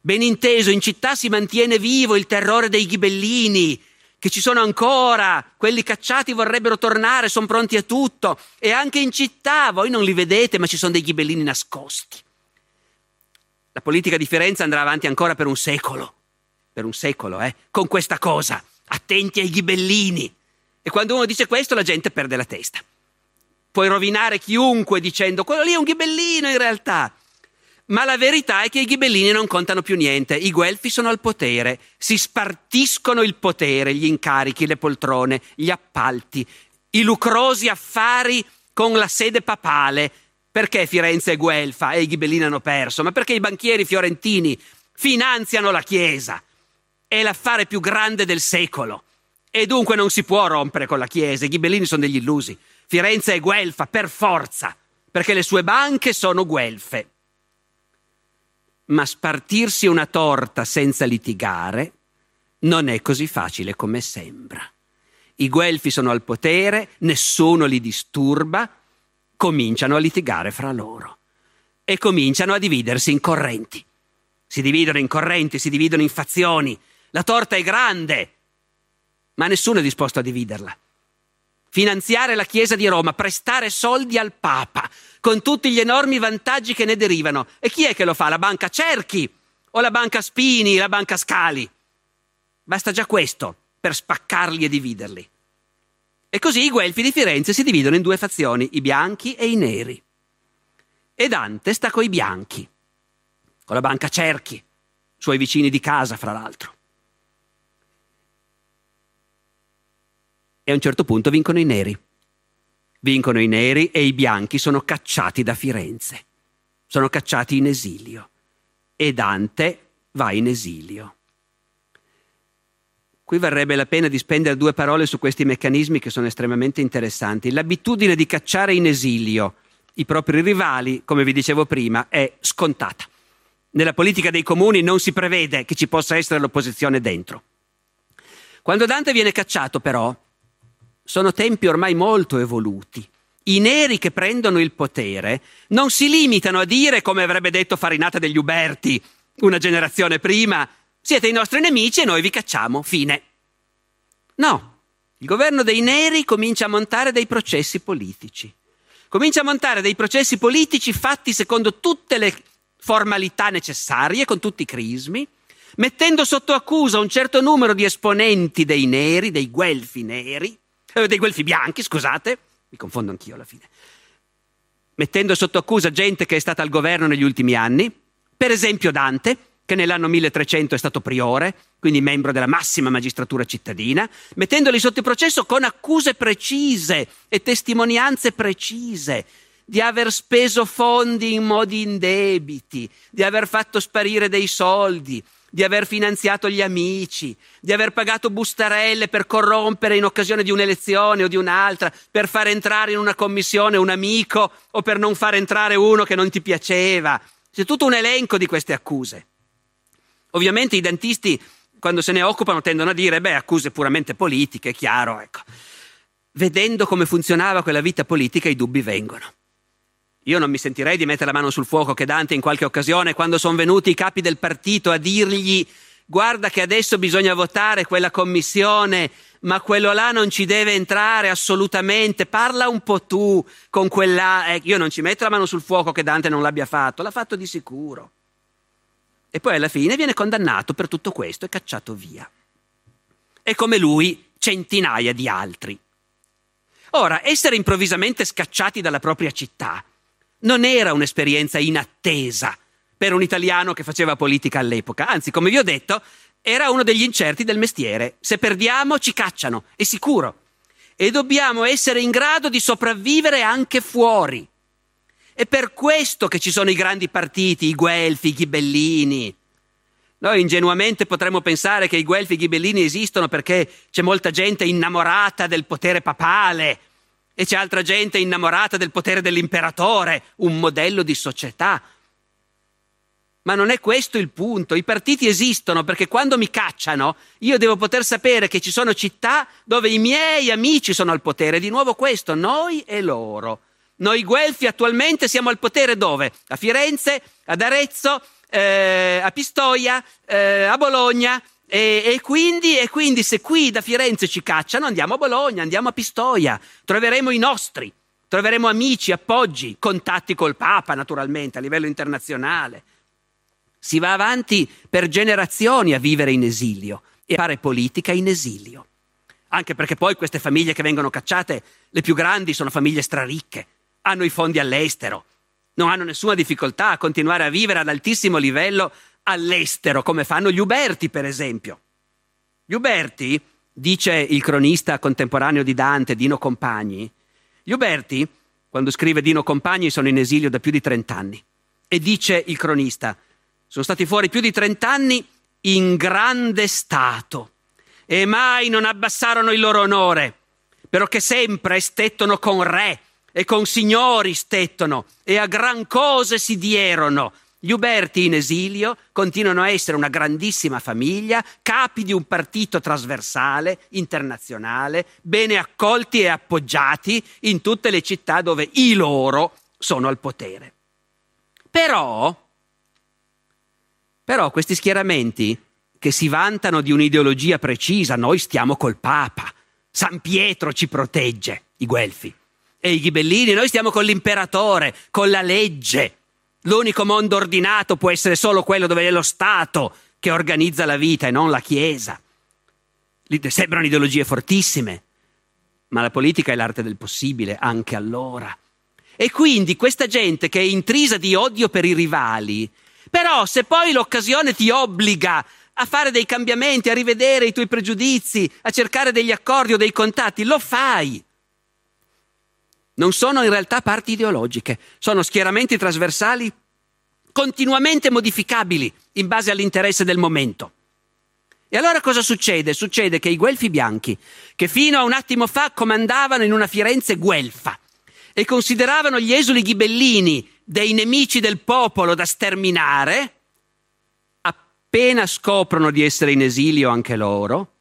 Ben inteso, in città si mantiene vivo il terrore dei Ghibellini, che ci sono ancora, quelli cacciati vorrebbero tornare, sono pronti a tutto. E anche in città, voi non li vedete, ma ci sono dei ghibellini nascosti. La politica di Firenze andrà avanti ancora per un secolo, con questa cosa. Attenti ai ghibellini. E quando uno dice questo, la gente perde la testa. Puoi rovinare chiunque dicendo, quello lì è un ghibellino in realtà. Ma la verità è che i ghibellini non contano più niente, i guelfi sono al potere, si spartiscono il potere, gli incarichi, le poltrone, gli appalti, i lucrosi affari con la sede papale. Perché Firenze è guelfa e i ghibellini hanno perso? Ma perché i banchieri fiorentini finanziano la Chiesa? È l'affare più grande del secolo e dunque non si può rompere con la Chiesa, i ghibellini sono degli illusi. Firenze è guelfa per forza, perché le sue banche sono guelfe. Ma spartirsi una torta senza litigare non è così facile come sembra. I guelfi sono al potere, nessuno li disturba, cominciano a litigare fra loro e cominciano a dividersi in correnti. Si dividono in correnti, si dividono in fazioni. La torta è grande, ma nessuno è disposto a dividerla. Finanziare la Chiesa di Roma, prestare soldi al Papa, con tutti gli enormi vantaggi che ne derivano. E chi è che lo fa? La Banca Cerchi o la Banca Spini, la Banca Scali? Basta già questo per spaccarli e dividerli. E così i Guelfi di Firenze si dividono in due fazioni, i bianchi e i neri. E Dante sta coi bianchi, con la Banca Cerchi, suoi vicini di casa fra l'altro. E a un certo punto vincono i neri. Vincono i neri e i bianchi sono cacciati da Firenze. Sono cacciati in esilio. E Dante va in esilio. Qui varrebbe la pena di spendere due parole su questi meccanismi che sono estremamente interessanti. L'abitudine di cacciare in esilio i propri rivali, come vi dicevo prima, è scontata. Nella politica dei comuni non si prevede che ci possa essere l'opposizione dentro. Quando Dante viene cacciato, però, sono tempi ormai molto evoluti. I neri che prendono il potere non si limitano a dire, come avrebbe detto Farinata degli Uberti una generazione prima, siete i nostri nemici e noi vi cacciamo, fine. No, il governo dei neri comincia a montare dei processi politici. Comincia a montare dei processi politici fatti secondo tutte le formalità necessarie, con tutti i crismi, mettendo sotto accusa un certo numero di esponenti dei neri, dei guelfi neri, dei guelfi bianchi, scusate, mi confondo anch'io alla fine, mettendo sotto accusa gente che è stata al governo negli ultimi anni, per esempio Dante, che nell'anno 1300 è stato priore, quindi membro della massima magistratura cittadina, mettendoli sotto processo con accuse precise e testimonianze precise di aver speso fondi in modi indebiti, di aver fatto sparire dei soldi, di aver finanziato gli amici, di aver pagato bustarelle per corrompere in occasione di un'elezione o di un'altra, per far entrare in una commissione un amico o per non far entrare uno che non ti piaceva. C'è tutto un elenco di queste accuse. Ovviamente i dantisti, quando se ne occupano, tendono a dire, beh, accuse puramente politiche, è chiaro, ecco. Vedendo come funzionava quella vita politica, i dubbi vengono. Io non mi sentirei di mettere la mano sul fuoco che Dante in qualche occasione, quando sono venuti i capi del partito a dirgli guarda che adesso bisogna votare quella commissione, ma quello là non ci deve entrare assolutamente, parla un po' tu con quella... Io non ci metto la mano sul fuoco che Dante non l'abbia fatto, l'ha fatto di sicuro. E poi alla fine viene condannato per tutto questo e cacciato via. E come lui centinaia di altri. Ora, essere improvvisamente scacciati dalla propria città non era un'esperienza inattesa per un italiano che faceva politica all'epoca. Anzi, come vi ho detto, era uno degli incerti del mestiere. Se perdiamo, ci cacciano, è sicuro. E dobbiamo essere in grado di sopravvivere anche fuori. È per questo che ci sono i grandi partiti, i Guelfi, i Ghibellini. Noi ingenuamente potremmo pensare che i Guelfi e i Ghibellini esistono perché c'è molta gente innamorata del potere papale, e c'è altra gente innamorata del potere dell'imperatore, un modello di società. Ma non è questo il punto. I partiti esistono perché quando mi cacciano io devo poter sapere che ci sono città dove i miei amici sono al potere. Di nuovo questo, noi e loro. Noi Guelfi attualmente siamo al potere dove? A Firenze, ad Arezzo, a Pistoia, a Bologna. E quindi se qui da Firenze ci cacciano, andiamo a Bologna, andiamo a Pistoia, troveremo i nostri, troveremo amici, appoggi, contatti col Papa naturalmente a livello internazionale. Si va avanti per generazioni a vivere in esilio e a fare politica in esilio, anche perché poi queste famiglie che vengono cacciate, le più grandi, sono famiglie straricche, hanno i fondi all'estero, non hanno nessuna difficoltà a continuare a vivere ad altissimo livello all'estero, come fanno gli Uberti, per esempio. Gli Uberti, dice il cronista contemporaneo di Dante, Dino Compagni, gli Uberti, quando scrive Dino Compagni, sono in esilio da più di 30 anni. E dice il cronista, sono stati fuori più di 30 anni in grande stato e mai non abbassarono il loro onore, però che sempre stettono con re e con signori stettono e a gran cose si dierono. Gli Uberti in esilio continuano a essere una grandissima famiglia, capi di un partito trasversale, internazionale, bene accolti e appoggiati in tutte le città dove i loro sono al potere. Però questi schieramenti che si vantano di un'ideologia precisa, noi stiamo col Papa, San Pietro ci protegge, i Guelfi, e i Ghibellini, noi stiamo con l'imperatore, con la legge. L'unico mondo ordinato può essere solo quello dove è lo Stato che organizza la vita e non la Chiesa. Sembrano ideologie fortissime, ma la politica è l'arte del possibile anche allora. E quindi questa gente che è intrisa di odio per i rivali, però se poi l'occasione ti obbliga a fare dei cambiamenti, a rivedere i tuoi pregiudizi, a cercare degli accordi o dei contatti, lo fai. Non sono in realtà parti ideologiche, sono schieramenti trasversali continuamente modificabili in base all'interesse del momento. E allora cosa succede? Succede che i Guelfi bianchi, che fino a un attimo fa comandavano in una Firenze guelfa e consideravano gli esuli ghibellini dei nemici del popolo da sterminare, appena scoprono di essere in esilio anche loro,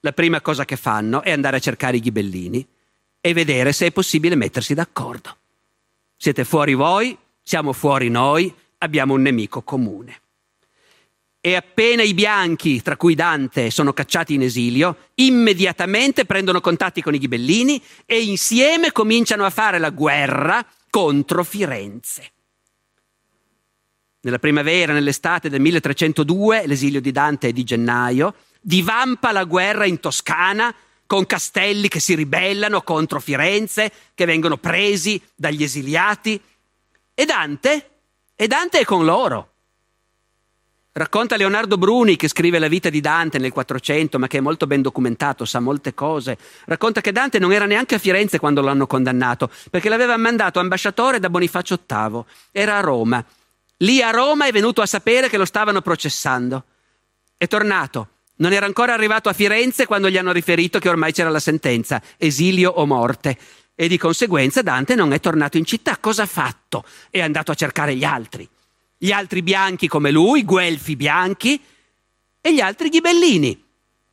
la prima cosa che fanno è andare a cercare i ghibellini e vedere se è possibile mettersi d'accordo. Siete fuori voi, siamo fuori noi, abbiamo un nemico comune. E appena i bianchi, tra cui Dante, sono cacciati in esilio, immediatamente prendono contatti con i ghibellini e insieme cominciano a fare la guerra contro Firenze. Nella primavera, nell'estate del 1302, l'esilio di Dante è di gennaio, divampa la guerra in Toscana, con castelli che si ribellano contro Firenze, che vengono presi dagli esiliati. E Dante è con loro. Racconta Leonardo Bruni, che scrive la vita di Dante nel 400, ma che è molto ben documentato, sa molte cose. Racconta che Dante non era neanche a Firenze quando l'hanno condannato, perché l'aveva mandato ambasciatore da Bonifacio VIII. Era a Roma. Lì a Roma è venuto a sapere che lo stavano processando. È tornato. Non era ancora arrivato a Firenze quando gli hanno riferito che ormai c'era la sentenza, esilio o morte. E di conseguenza Dante non è tornato in città. Cosa ha fatto? È andato a cercare gli altri bianchi come lui, guelfi bianchi, e gli altri ghibellini,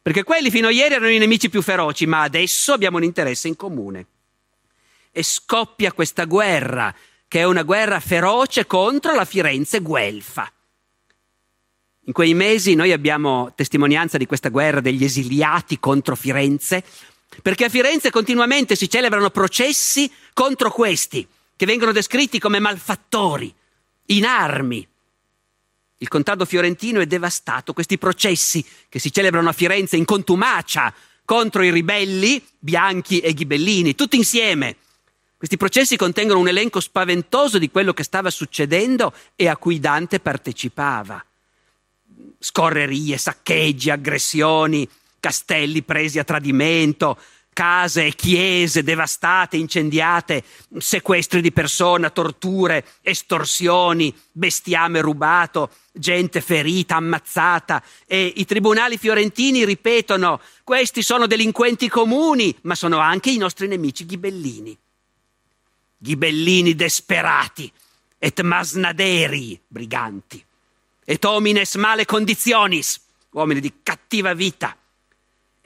perché quelli fino a ieri erano i nemici più feroci, ma adesso abbiamo un interesse in comune. E scoppia questa guerra, che è una guerra feroce contro la Firenze guelfa. In quei mesi noi abbiamo testimonianza di questa guerra degli esiliati contro Firenze, perché a Firenze continuamente si celebrano processi contro questi, che vengono descritti come malfattori, in armi. Il contado fiorentino è devastato. Questi processi che si celebrano a Firenze in contumacia contro i ribelli, bianchi e ghibellini, tutti insieme. Questi processi contengono un elenco spaventoso di quello che stava succedendo e a cui Dante partecipava. Scorrerie, saccheggi, aggressioni, castelli presi a tradimento, case e chiese devastate, incendiate, sequestri di persona, torture, estorsioni, bestiame rubato, gente ferita, ammazzata. E i tribunali fiorentini ripetono: questi sono delinquenti comuni, ma sono anche i nostri nemici ghibellini. Ghibellini desperati, et masnaderi, briganti, et homines male conditionis, uomini di cattiva vita.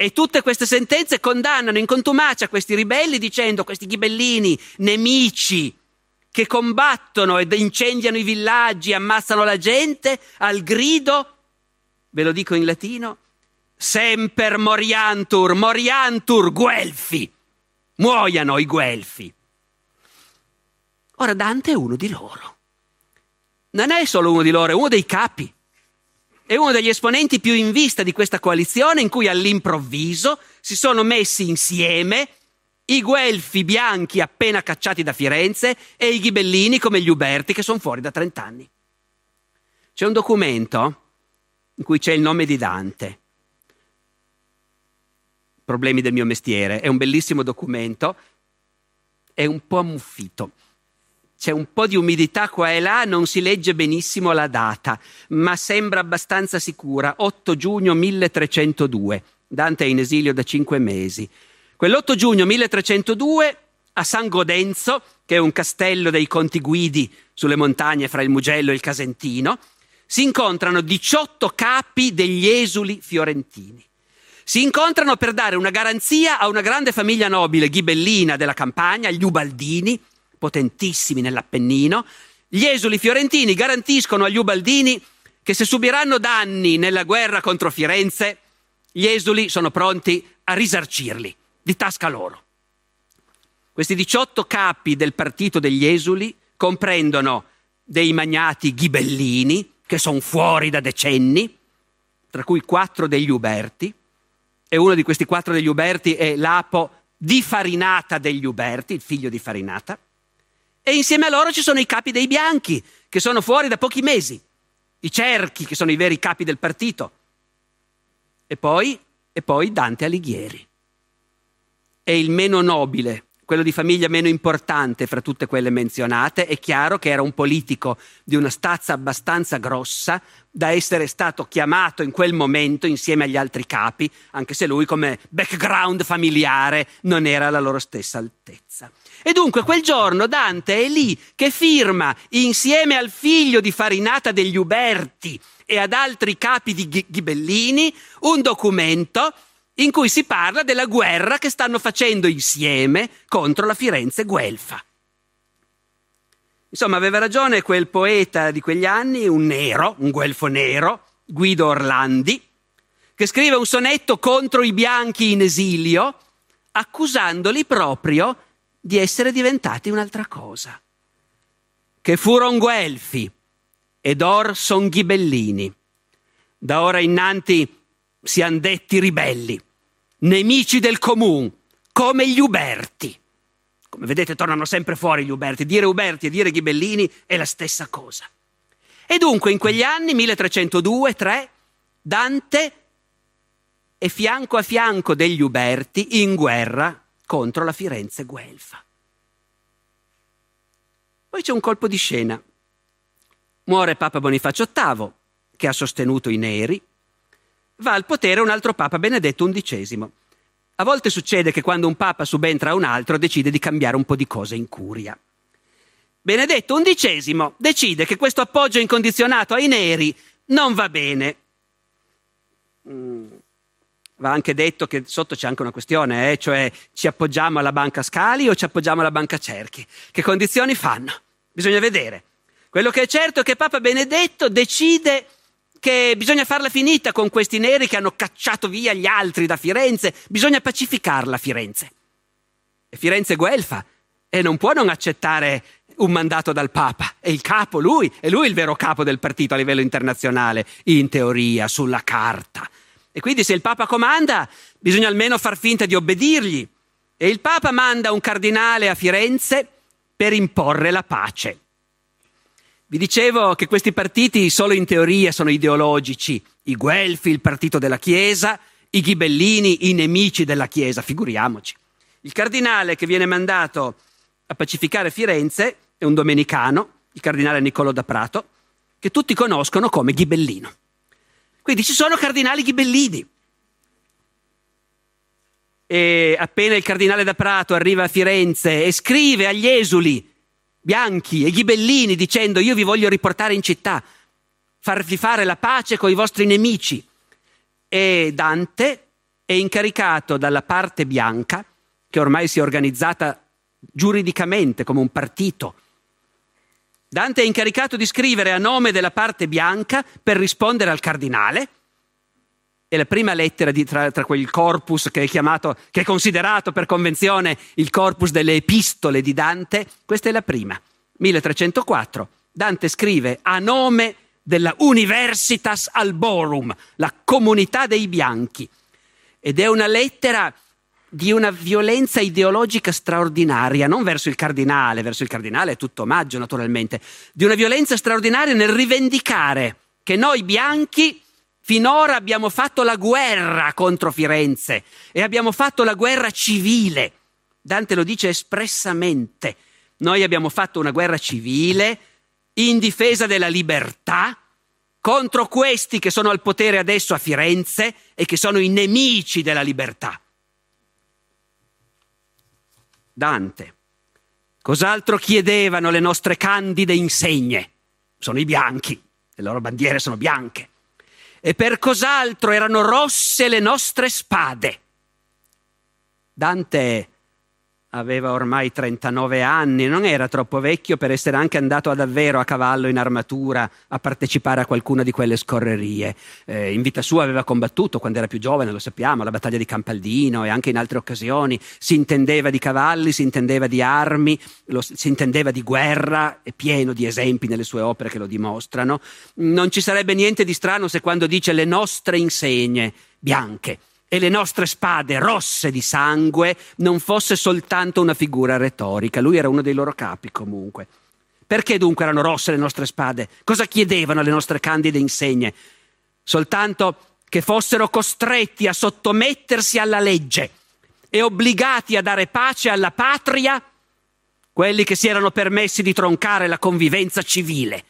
E tutte queste sentenze condannano in contumacia questi ribelli dicendo: questi ghibellini, nemici, che combattono ed incendiano i villaggi, ammazzano la gente, al grido, ve lo dico in latino, semper moriantur, moriantur guelfi, muoiano i guelfi. Ora Dante è uno di loro. Non è solo uno di loro, è uno dei capi. È uno degli esponenti più in vista di questa coalizione in cui all'improvviso si sono messi insieme i guelfi bianchi appena cacciati da Firenze e i ghibellini come gli Uberti, che sono fuori da 30 anni. C'è un documento in cui c'è il nome di Dante. Problemi del mio mestiere. È un bellissimo documento. È un po' ammuffito. C'è un po' di umidità qua e là, non si legge benissimo la data, ma sembra abbastanza sicura. 8 giugno 1302, Dante è in esilio da 5 mesi. Quell'8 giugno 1302 a San Godenzo, che è un castello dei Conti Guidi sulle montagne fra il Mugello e il Casentino, si incontrano 18 capi degli esuli fiorentini. Si incontrano per dare una garanzia a una grande famiglia nobile ghibellina della campagna, gli Ubaldini, potentissimi nell'Appennino. Gli esuli fiorentini garantiscono agli Ubaldini che se subiranno danni nella guerra contro Firenze, gli esuli sono pronti a risarcirli di tasca loro. Questi 18 capi del partito degli esuli comprendono dei magnati ghibellini che sono fuori da decenni, tra cui 4 degli Uberti, e uno di questi 4 degli Uberti è l'apo di Farinata degli Uberti, il figlio di Farinata. E insieme a loro ci sono i capi dei bianchi, che sono fuori da pochi mesi, i cerchi, che sono i veri capi del partito, e poi Dante Alighieri. È il meno nobile, quello di famiglia meno importante fra tutte quelle menzionate. È chiaro che era un politico di una stazza abbastanza grossa da essere stato chiamato in quel momento insieme agli altri capi, anche se lui come background familiare non era alla loro stessa altezza. E dunque quel giorno Dante è lì che firma, insieme al figlio di Farinata degli Uberti e ad altri capi di ghibellini, un documento in cui si parla della guerra che stanno facendo insieme contro la Firenze guelfa. Insomma, aveva ragione quel poeta di quegli anni, un nero, un guelfo nero, Guido Orlandi, che scrive un sonetto contro i bianchi in esilio, accusandoli proprio di essere diventati un'altra cosa. Che furon guelfi ed or son ghibellini, da ora innanti sian detti ribelli, nemici del comun, come gli Uberti. Come vedete tornano sempre fuori gli Uberti, dire Uberti e dire ghibellini è la stessa cosa. E dunque in quegli anni, 1302-3, Dante è fianco a fianco degli Uberti in guerra contro la Firenze guelfa. Poi c'è un colpo di scena. Muore Papa Bonifacio VIII, che ha sostenuto i neri, va al potere un altro Papa, Benedetto XI. A volte succede che quando un Papa subentra a un altro decide di cambiare un po' di cose in curia. Benedetto XI decide che questo appoggio incondizionato ai neri non va bene. Va anche detto che sotto c'è anche una questione, cioè ci appoggiamo alla Banca Scali o ci appoggiamo alla Banca Cerchi? Che condizioni fanno? Bisogna vedere. Quello che è certo è che Papa Benedetto decide che bisogna farla finita con questi neri che hanno cacciato via gli altri da Firenze, bisogna pacificarla Firenze. E Firenze è guelfa e non può non accettare un mandato dal Papa, è il capo lui, è lui il vero capo del partito a livello internazionale, in teoria, sulla carta. E quindi se il Papa comanda bisogna almeno far finta di obbedirgli. E il Papa manda un cardinale a Firenze per imporre la pace. Vi dicevo che questi partiti solo in teoria sono ideologici. I Guelfi, il partito della Chiesa, i Ghibellini, i nemici della Chiesa, figuriamoci. Il cardinale che viene mandato a pacificare Firenze è un domenicano, il cardinale Niccolò da Prato, che tutti conoscono come Ghibellino. Quindi ci sono cardinali ghibellini. E appena il cardinale da Prato arriva a Firenze e scrive agli esuli bianchi e ghibellini dicendo: io vi voglio riportare in città, farvi fare la pace con i vostri nemici. E Dante è incaricato dalla parte bianca, che ormai si è organizzata giuridicamente come un partito. Dante è incaricato di scrivere a nome della parte bianca per rispondere al cardinale. E la prima lettera tra quel corpus che è considerato per convenzione il corpus delle epistole di Dante, questa è la prima, 1304. Dante scrive a nome della Universitas Alborum, la comunità dei bianchi. Ed è una lettera di una violenza ideologica straordinaria, non verso il cardinale è tutto omaggio naturalmente, di una violenza straordinaria nel rivendicare che noi bianchi finora abbiamo fatto la guerra contro Firenze e abbiamo fatto la guerra civile. Dante lo dice espressamente. Noi abbiamo fatto una guerra civile in difesa della libertà contro questi che sono al potere adesso a Firenze e che sono i nemici della libertà. Dante, cos'altro chiedevano le nostre candide insegne? Sono i bianchi, le loro bandiere sono bianche. E per cos'altro erano rosse le nostre spade? Dante aveva ormai 39 anni, non era troppo vecchio per essere anche andato davvero a cavallo in armatura a partecipare a qualcuna di quelle scorrerie. In vita sua aveva combattuto quando era più giovane, lo sappiamo, la battaglia di Campaldino e anche in altre occasioni. Si intendeva di cavalli, si intendeva di armi, si intendeva di guerra, è pieno di esempi nelle sue opere che lo dimostrano. Non ci sarebbe niente di strano se quando dice le nostre insegne bianche e le nostre spade rosse di sangue non fosse soltanto una figura retorica. Lui era uno dei loro capi comunque. Perché dunque erano rosse le nostre spade? Cosa chiedevano le nostre candide insegne? Soltanto che fossero costretti a sottomettersi alla legge e obbligati a dare pace alla patria quelli che si erano permessi di troncare la convivenza civile.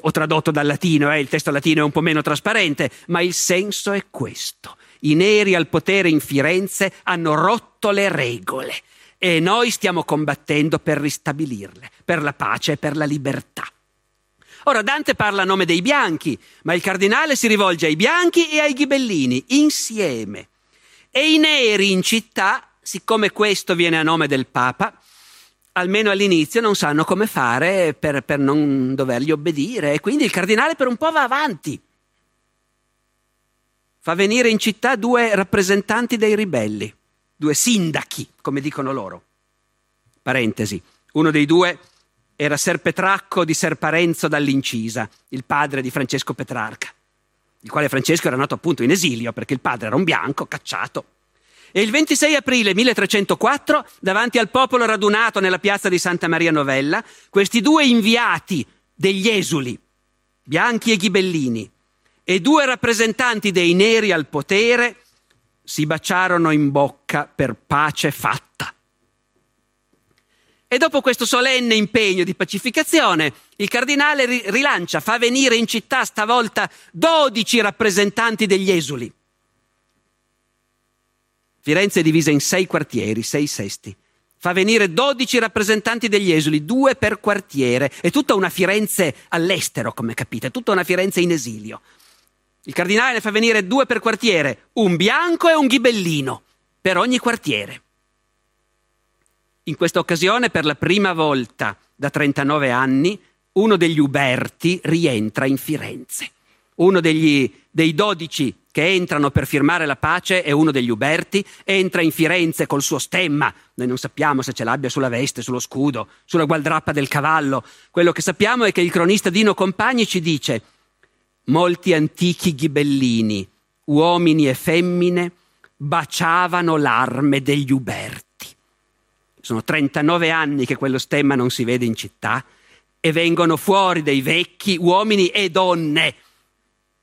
Ho tradotto dal latino, il testo latino è un po' meno trasparente, ma il senso è questo. I neri al potere in Firenze hanno rotto le regole e noi stiamo combattendo per ristabilirle, per la pace e per la libertà. Ora Dante parla a nome dei bianchi, ma il cardinale si rivolge ai bianchi e ai ghibellini insieme. E i neri in città, siccome questo viene a nome del Papa, almeno all'inizio non sanno come fare per non dovergli obbedire e quindi il cardinale per un po' va avanti. Fa venire in città due rappresentanti dei ribelli, due sindachi, come dicono loro. Parentesi, uno dei due era Ser Petracco di Ser Parenzo dall'Incisa, il padre di Francesco Petrarca, il quale Francesco era nato appunto in esilio perché il padre era un bianco cacciato. E il 26 aprile 1304, davanti al popolo radunato nella piazza di Santa Maria Novella, questi due inviati degli esuli bianchi e ghibellini, e due rappresentanti dei neri al potere si baciarono in bocca per pace fatta. E dopo questo solenne impegno di pacificazione, il cardinale rilancia, fa venire in città stavolta 12 rappresentanti degli esuli. Firenze è divisa in 6 quartieri, 6 sesti. Fa venire 12 rappresentanti degli esuli, 2 per quartiere. È tutta una Firenze all'estero, come capite, è tutta una Firenze in esilio. Il cardinale ne fa venire 2 per quartiere, un bianco e un ghibellino, per ogni quartiere. In questa occasione, per la prima volta da 39 anni, uno degli Uberti rientra in Firenze. Uno dei 12 che entrano per firmare la pace è uno degli Uberti, entra in Firenze col suo stemma. Noi non sappiamo se ce l'abbia sulla veste, sullo scudo, sulla gualdrappa del cavallo. Quello che sappiamo è che il cronista Dino Compagni ci dice: molti antichi ghibellini, uomini e femmine, baciavano l'arme degli Uberti. Sono 39 anni che quello stemma non si vede in città, e vengono fuori dei vecchi, uomini e donne,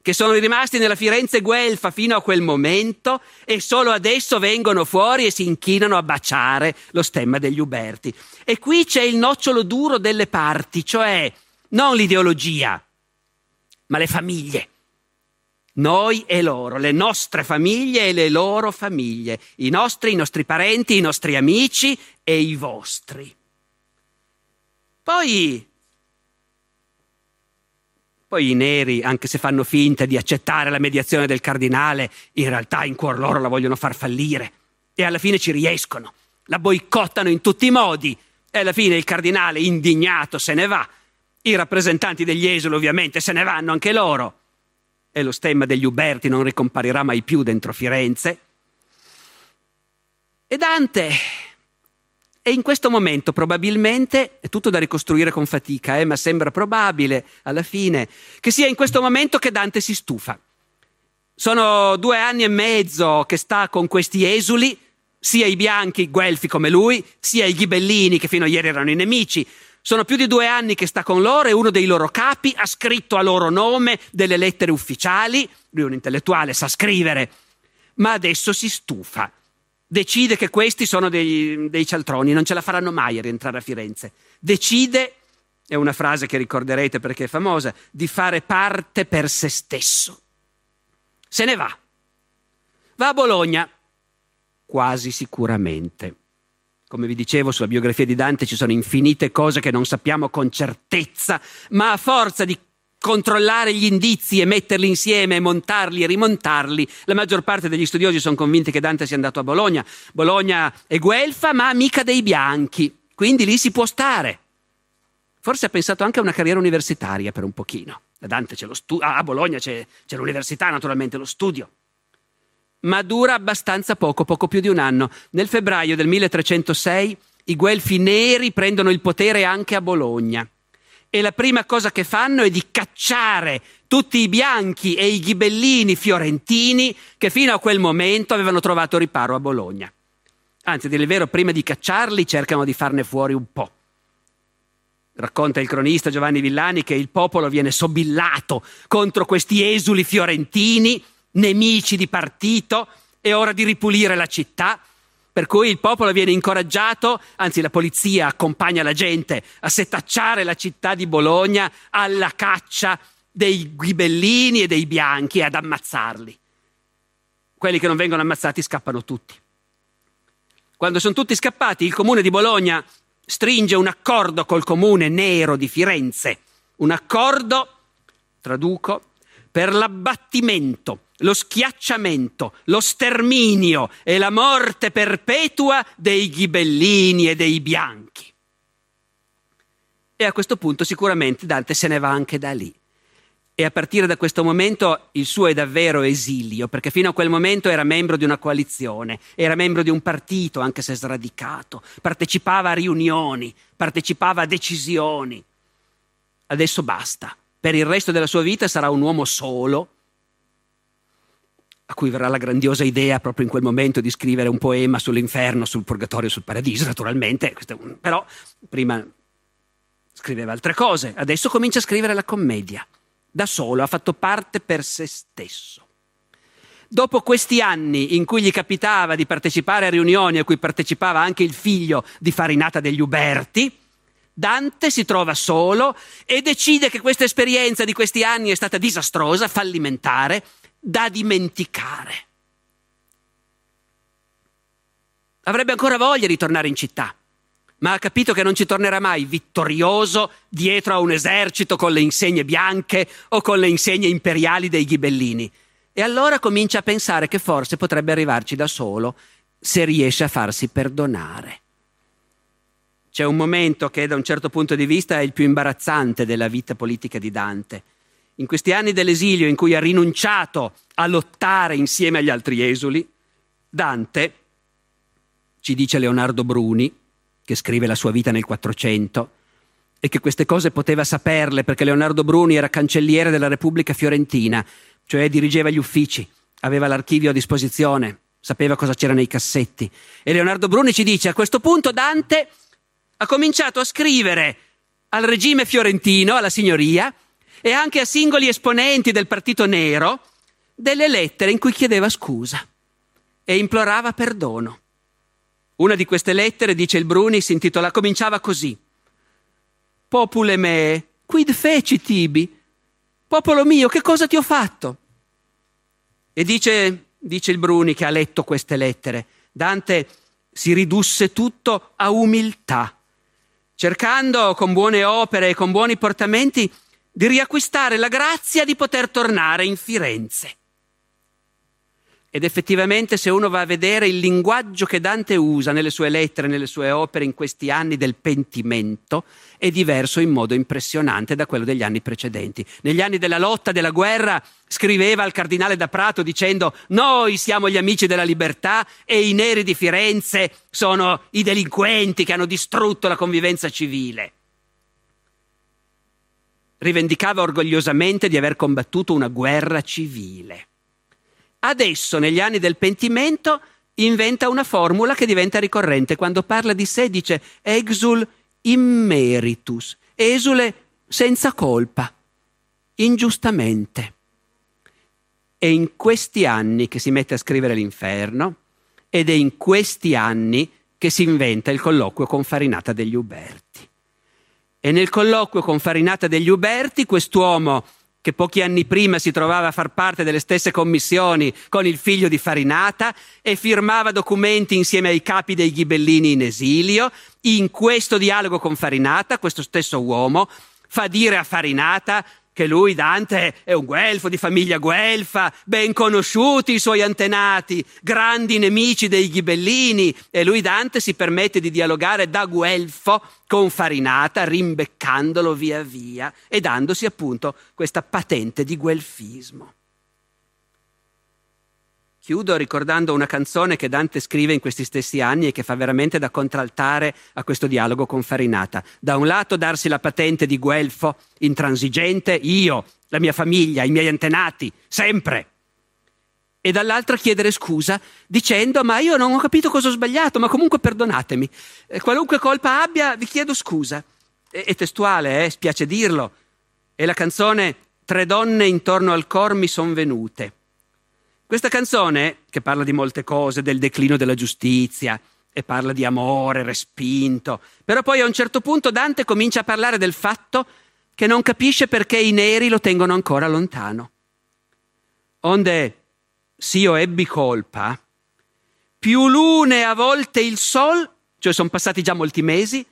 che sono rimasti nella Firenze guelfa fino a quel momento, e solo adesso vengono fuori e si inchinano a baciare lo stemma degli Uberti. E qui c'è il nocciolo duro delle parti, cioè non l'ideologia, ma le famiglie. Noi e loro, le nostre famiglie e le loro famiglie, i nostri parenti, i nostri amici e i vostri. Poi i neri, anche se fanno finta di accettare la mediazione del cardinale, in realtà in cuor loro la vogliono far fallire, e alla fine ci riescono, la boicottano in tutti i modi, e alla fine il cardinale indignato se ne va, i rappresentanti degli esuli ovviamente se ne vanno anche loro, e lo stemma degli Uberti non ricomparirà mai più dentro Firenze. E Dante, e in questo momento probabilmente, è tutto da ricostruire con fatica, ma sembra probabile alla fine, che sia in questo momento che Dante si stufa. Sono 2 anni e mezzo che sta con questi esuli, sia i bianchi guelfi come lui, sia i ghibellini che fino a ieri erano i nemici. Sono più di 2 anni che sta con loro, e uno dei loro capi ha scritto a loro nome delle lettere ufficiali. Lui è un intellettuale, sa scrivere, ma adesso si stufa. Decide che questi sono dei cialtroni, non ce la faranno mai a rientrare a Firenze. Decide, è una frase che ricorderete perché è famosa, di fare parte per se stesso. Se ne va. Va a Bologna, quasi sicuramente. Come vi dicevo, sulla biografia di Dante ci sono infinite cose che non sappiamo con certezza, ma a forza di controllare gli indizi e metterli insieme e montarli e rimontarli, la maggior parte degli studiosi sono convinti che Dante sia andato a Bologna. Bologna è guelfa ma amica dei bianchi, quindi lì si può stare. Forse ha pensato anche a una carriera universitaria per un pochino. A Dante c'è a Bologna c'è l'università, naturalmente, lo studio. Ma dura abbastanza poco, poco più di un anno. Nel febbraio del 1306 i guelfi neri prendono il potere anche a Bologna. E la prima cosa che fanno è di cacciare tutti i bianchi e i ghibellini fiorentini che fino a quel momento avevano trovato riparo a Bologna. Anzi, a dire il vero, prima di cacciarli cercano di farne fuori un po'. Racconta il cronista Giovanni Villani che il popolo viene sobillato contro questi esuli fiorentini, nemici di partito, è ora di ripulire la città. Per cui il popolo viene incoraggiato, anzi la polizia accompagna la gente a setacciare la città di Bologna alla caccia dei ghibellini e dei bianchi, ad ammazzarli. Quelli che non vengono ammazzati scappano tutti. Quando sono tutti scappati, il comune di Bologna stringe un accordo col comune nero di Firenze. Un accordo, traduco, per l'abbattimento, lo schiacciamento, lo sterminio e la morte perpetua dei ghibellini e dei bianchi. E a questo punto sicuramente Dante se ne va anche da lì. E a partire da questo momento il suo è davvero esilio, perché fino a quel momento era membro di una coalizione, era membro di un partito, anche se sradicato, partecipava a riunioni, partecipava a decisioni. Adesso basta. Per il resto della sua vita sarà un uomo solo, a cui verrà la grandiosa idea proprio in quel momento di scrivere un poema sull'inferno, sul purgatorio, sul paradiso, naturalmente. Però prima scriveva altre cose, adesso comincia a scrivere la commedia, da solo, ha fatto parte per se stesso. Dopo questi anni in cui gli capitava di partecipare a riunioni a cui partecipava anche il figlio di Farinata degli Uberti, Dante si trova solo e decide che questa esperienza di questi anni è stata disastrosa, fallimentare, da dimenticare. Avrebbe ancora voglia di tornare in città, ma ha capito che non ci tornerà mai vittorioso dietro a un esercito con le insegne bianche o con le insegne imperiali dei Ghibellini. E allora comincia a pensare che forse potrebbe arrivarci da solo se riesce a farsi perdonare. C'è un momento che da un certo punto di vista è il più imbarazzante della vita politica di Dante. In questi anni dell'esilio in cui ha rinunciato a lottare insieme agli altri esuli, Dante, ci dice Leonardo Bruni, che scrive la sua vita nel 400, e che queste cose poteva saperle perché Leonardo Bruni era cancelliere della Repubblica Fiorentina, cioè dirigeva gli uffici, aveva l'archivio a disposizione, sapeva cosa c'era nei cassetti. E Leonardo Bruni ci dice, a questo punto Dante ha cominciato a scrivere al regime fiorentino, alla signoria, e anche a singoli esponenti del partito nero, delle lettere in cui chiedeva scusa e implorava perdono. Una di queste lettere, dice il Bruni, si intitola, cominciava così: Popule me, quid feci tibi? Popolo mio, che cosa ti ho fatto? E dice il Bruni, che ha letto queste lettere, Dante si ridusse tutto a umiltà, cercando con buone opere e con buoni portamenti di riacquistare la grazia di poter tornare in Firenze. Ed effettivamente, se uno va a vedere il linguaggio che Dante usa nelle sue lettere, nelle sue opere in questi anni del pentimento, è diverso in modo impressionante da quello degli anni precedenti. Negli anni della lotta, della guerra, scriveva al cardinale da Prato dicendo: noi siamo gli amici della libertà e i neri di Firenze sono i delinquenti che hanno distrutto la convivenza civile. Rivendicava orgogliosamente di aver combattuto una guerra civile. Adesso, negli anni del pentimento, inventa una formula che diventa ricorrente. Quando parla di sé dice «exul immeritus», esule senza colpa, ingiustamente. È in questi anni che si mette a scrivere l'Inferno ed è in questi anni che si inventa il colloquio con Farinata degli Uberti. E nel colloquio con Farinata degli Uberti quest'uomo, che pochi anni prima si trovava a far parte delle stesse commissioni con il figlio di Farinata e firmava documenti insieme ai capi dei Ghibellini in esilio, in questo dialogo con Farinata, questo stesso uomo fa dire a Farinata che lui, Dante, è un guelfo di famiglia guelfa, ben conosciuti i suoi antenati, grandi nemici dei Ghibellini, e lui, Dante, si permette di dialogare da guelfo con Farinata, rimbeccandolo via via e dandosi appunto questa patente di guelfismo. Chiudo ricordando una canzone che Dante scrive in questi stessi anni e che fa veramente da contraltare a questo dialogo con Farinata. Da un lato darsi la patente di guelfo intransigente, io, la mia famiglia, i miei antenati, sempre. E dall'altro chiedere scusa dicendo ma io non ho capito cosa ho sbagliato, ma comunque perdonatemi. Qualunque colpa abbia vi chiedo scusa. È testuale, spiace dirlo. E la canzone Tre donne intorno al cor mi son venute. Questa canzone, che parla di molte cose, del declino della giustizia e parla di amore respinto, però poi a un certo punto Dante comincia a parlare del fatto che non capisce perché i neri lo tengono ancora lontano. Onde s'io ebbi colpa, più l'une a volte il sol, cioè sono passati già molti mesi,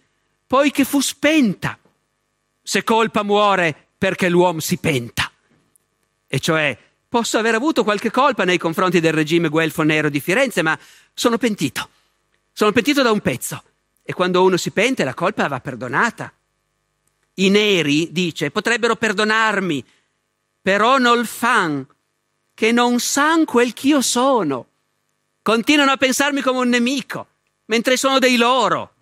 poi che fu spenta, se colpa muore perché l'uom si penta. E cioè, posso aver avuto qualche colpa nei confronti del regime guelfo nero di Firenze, ma sono pentito da un pezzo. E quando uno si pente la colpa va perdonata. I neri, dice, potrebbero perdonarmi, però non fan, che non san quel ch'io sono. Continuano a pensarmi come un nemico, mentre sono dei loro.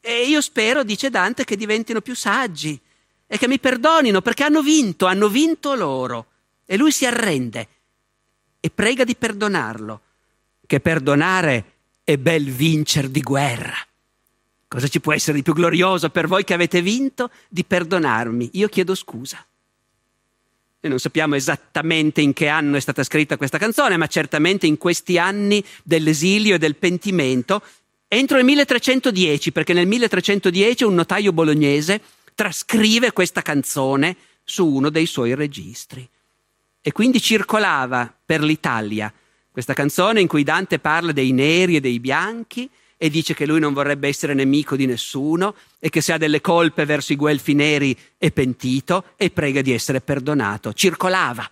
E io spero, dice Dante, che diventino più saggi e che mi perdonino, perché hanno vinto loro. E lui si arrende e prega di perdonarlo, che perdonare è bel vincer di guerra. Cosa ci può essere di più glorioso per voi che avete vinto? Di perdonarmi, io chiedo scusa. Noi non sappiamo esattamente in che anno è stata scritta questa canzone, ma certamente in questi anni dell'esilio e del pentimento, entro il 1310, perché nel 1310 un notaio bolognese trascrive questa canzone su uno dei suoi registri. E quindi circolava per l'Italia questa canzone in cui Dante parla dei neri e dei bianchi e dice che lui non vorrebbe essere nemico di nessuno e che se ha delle colpe verso i guelfi neri è pentito e prega di essere perdonato. Circolava.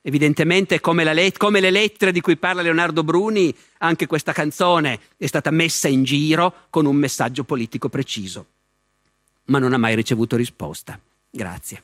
Evidentemente, come le lettere di cui parla Leonardo Bruni, anche questa canzone è stata messa in giro con un messaggio politico preciso, ma non ha mai ricevuto risposta. Grazie.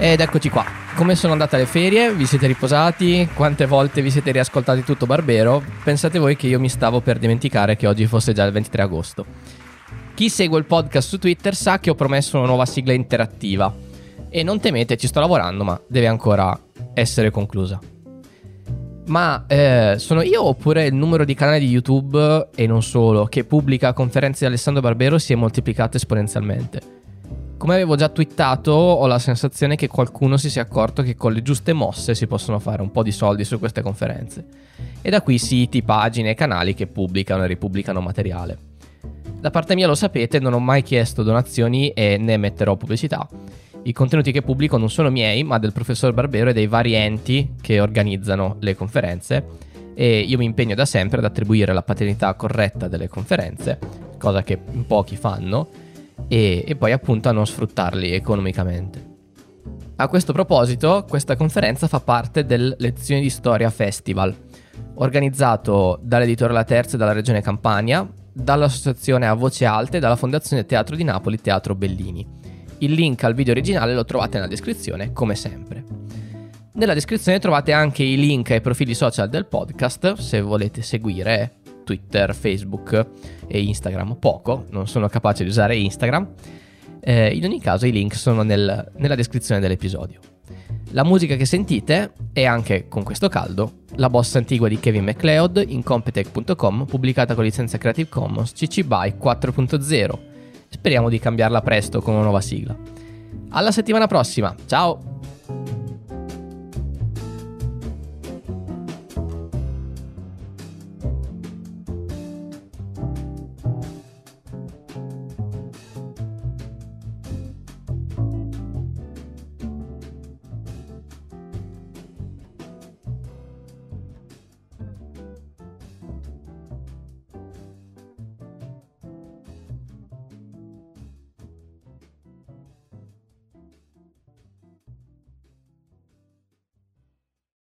Ed eccoci qua. Come sono andate le ferie? Vi siete riposati? Quante volte vi siete riascoltati tutto Barbero? Pensate voi che io mi stavo per dimenticare che oggi fosse già il 23 agosto. Chi segue il podcast su Twitter sa che ho promesso una nuova sigla interattiva. E non temete, ci sto lavorando, ma deve ancora essere conclusa. Ma sono io oppure il numero di canali di YouTube, e non solo, che pubblica conferenze di Alessandro Barbero si è moltiplicato esponenzialmente? Come avevo già twittato, ho la sensazione che qualcuno si sia accorto che con le giuste mosse si possono fare un po' di soldi su queste conferenze. E da qui siti, pagine e canali che pubblicano e ripubblicano materiale. Da parte mia, lo sapete, non ho mai chiesto donazioni e né metterò pubblicità. I contenuti che pubblico non sono miei, ma del professor Barbero e dei vari enti che organizzano le conferenze, e io mi impegno da sempre ad attribuire la paternità corretta delle conferenze, cosa che in pochi fanno, e poi appunto a non sfruttarli economicamente. A questo proposito, questa conferenza fa parte del Lezioni di Storia Festival, organizzato dall'editore La Terza e dalla Regione Campania, dall'associazione A Voce Alte e dalla Fondazione Teatro di Napoli Teatro Bellini. Il link al video originale lo trovate nella descrizione, come sempre. Nella descrizione trovate anche i link ai profili social del podcast, se volete seguire Twitter, Facebook e Instagram. Poco, non sono capace di usare Instagram. In ogni caso i link sono nella descrizione dell'episodio. La musica che sentite è, anche con questo caldo, la bossa antigua di Kevin MacLeod in Competech.com, pubblicata con licenza Creative Commons CC BY 4.0. Speriamo di cambiarla presto con una nuova sigla. Alla settimana prossima, ciao!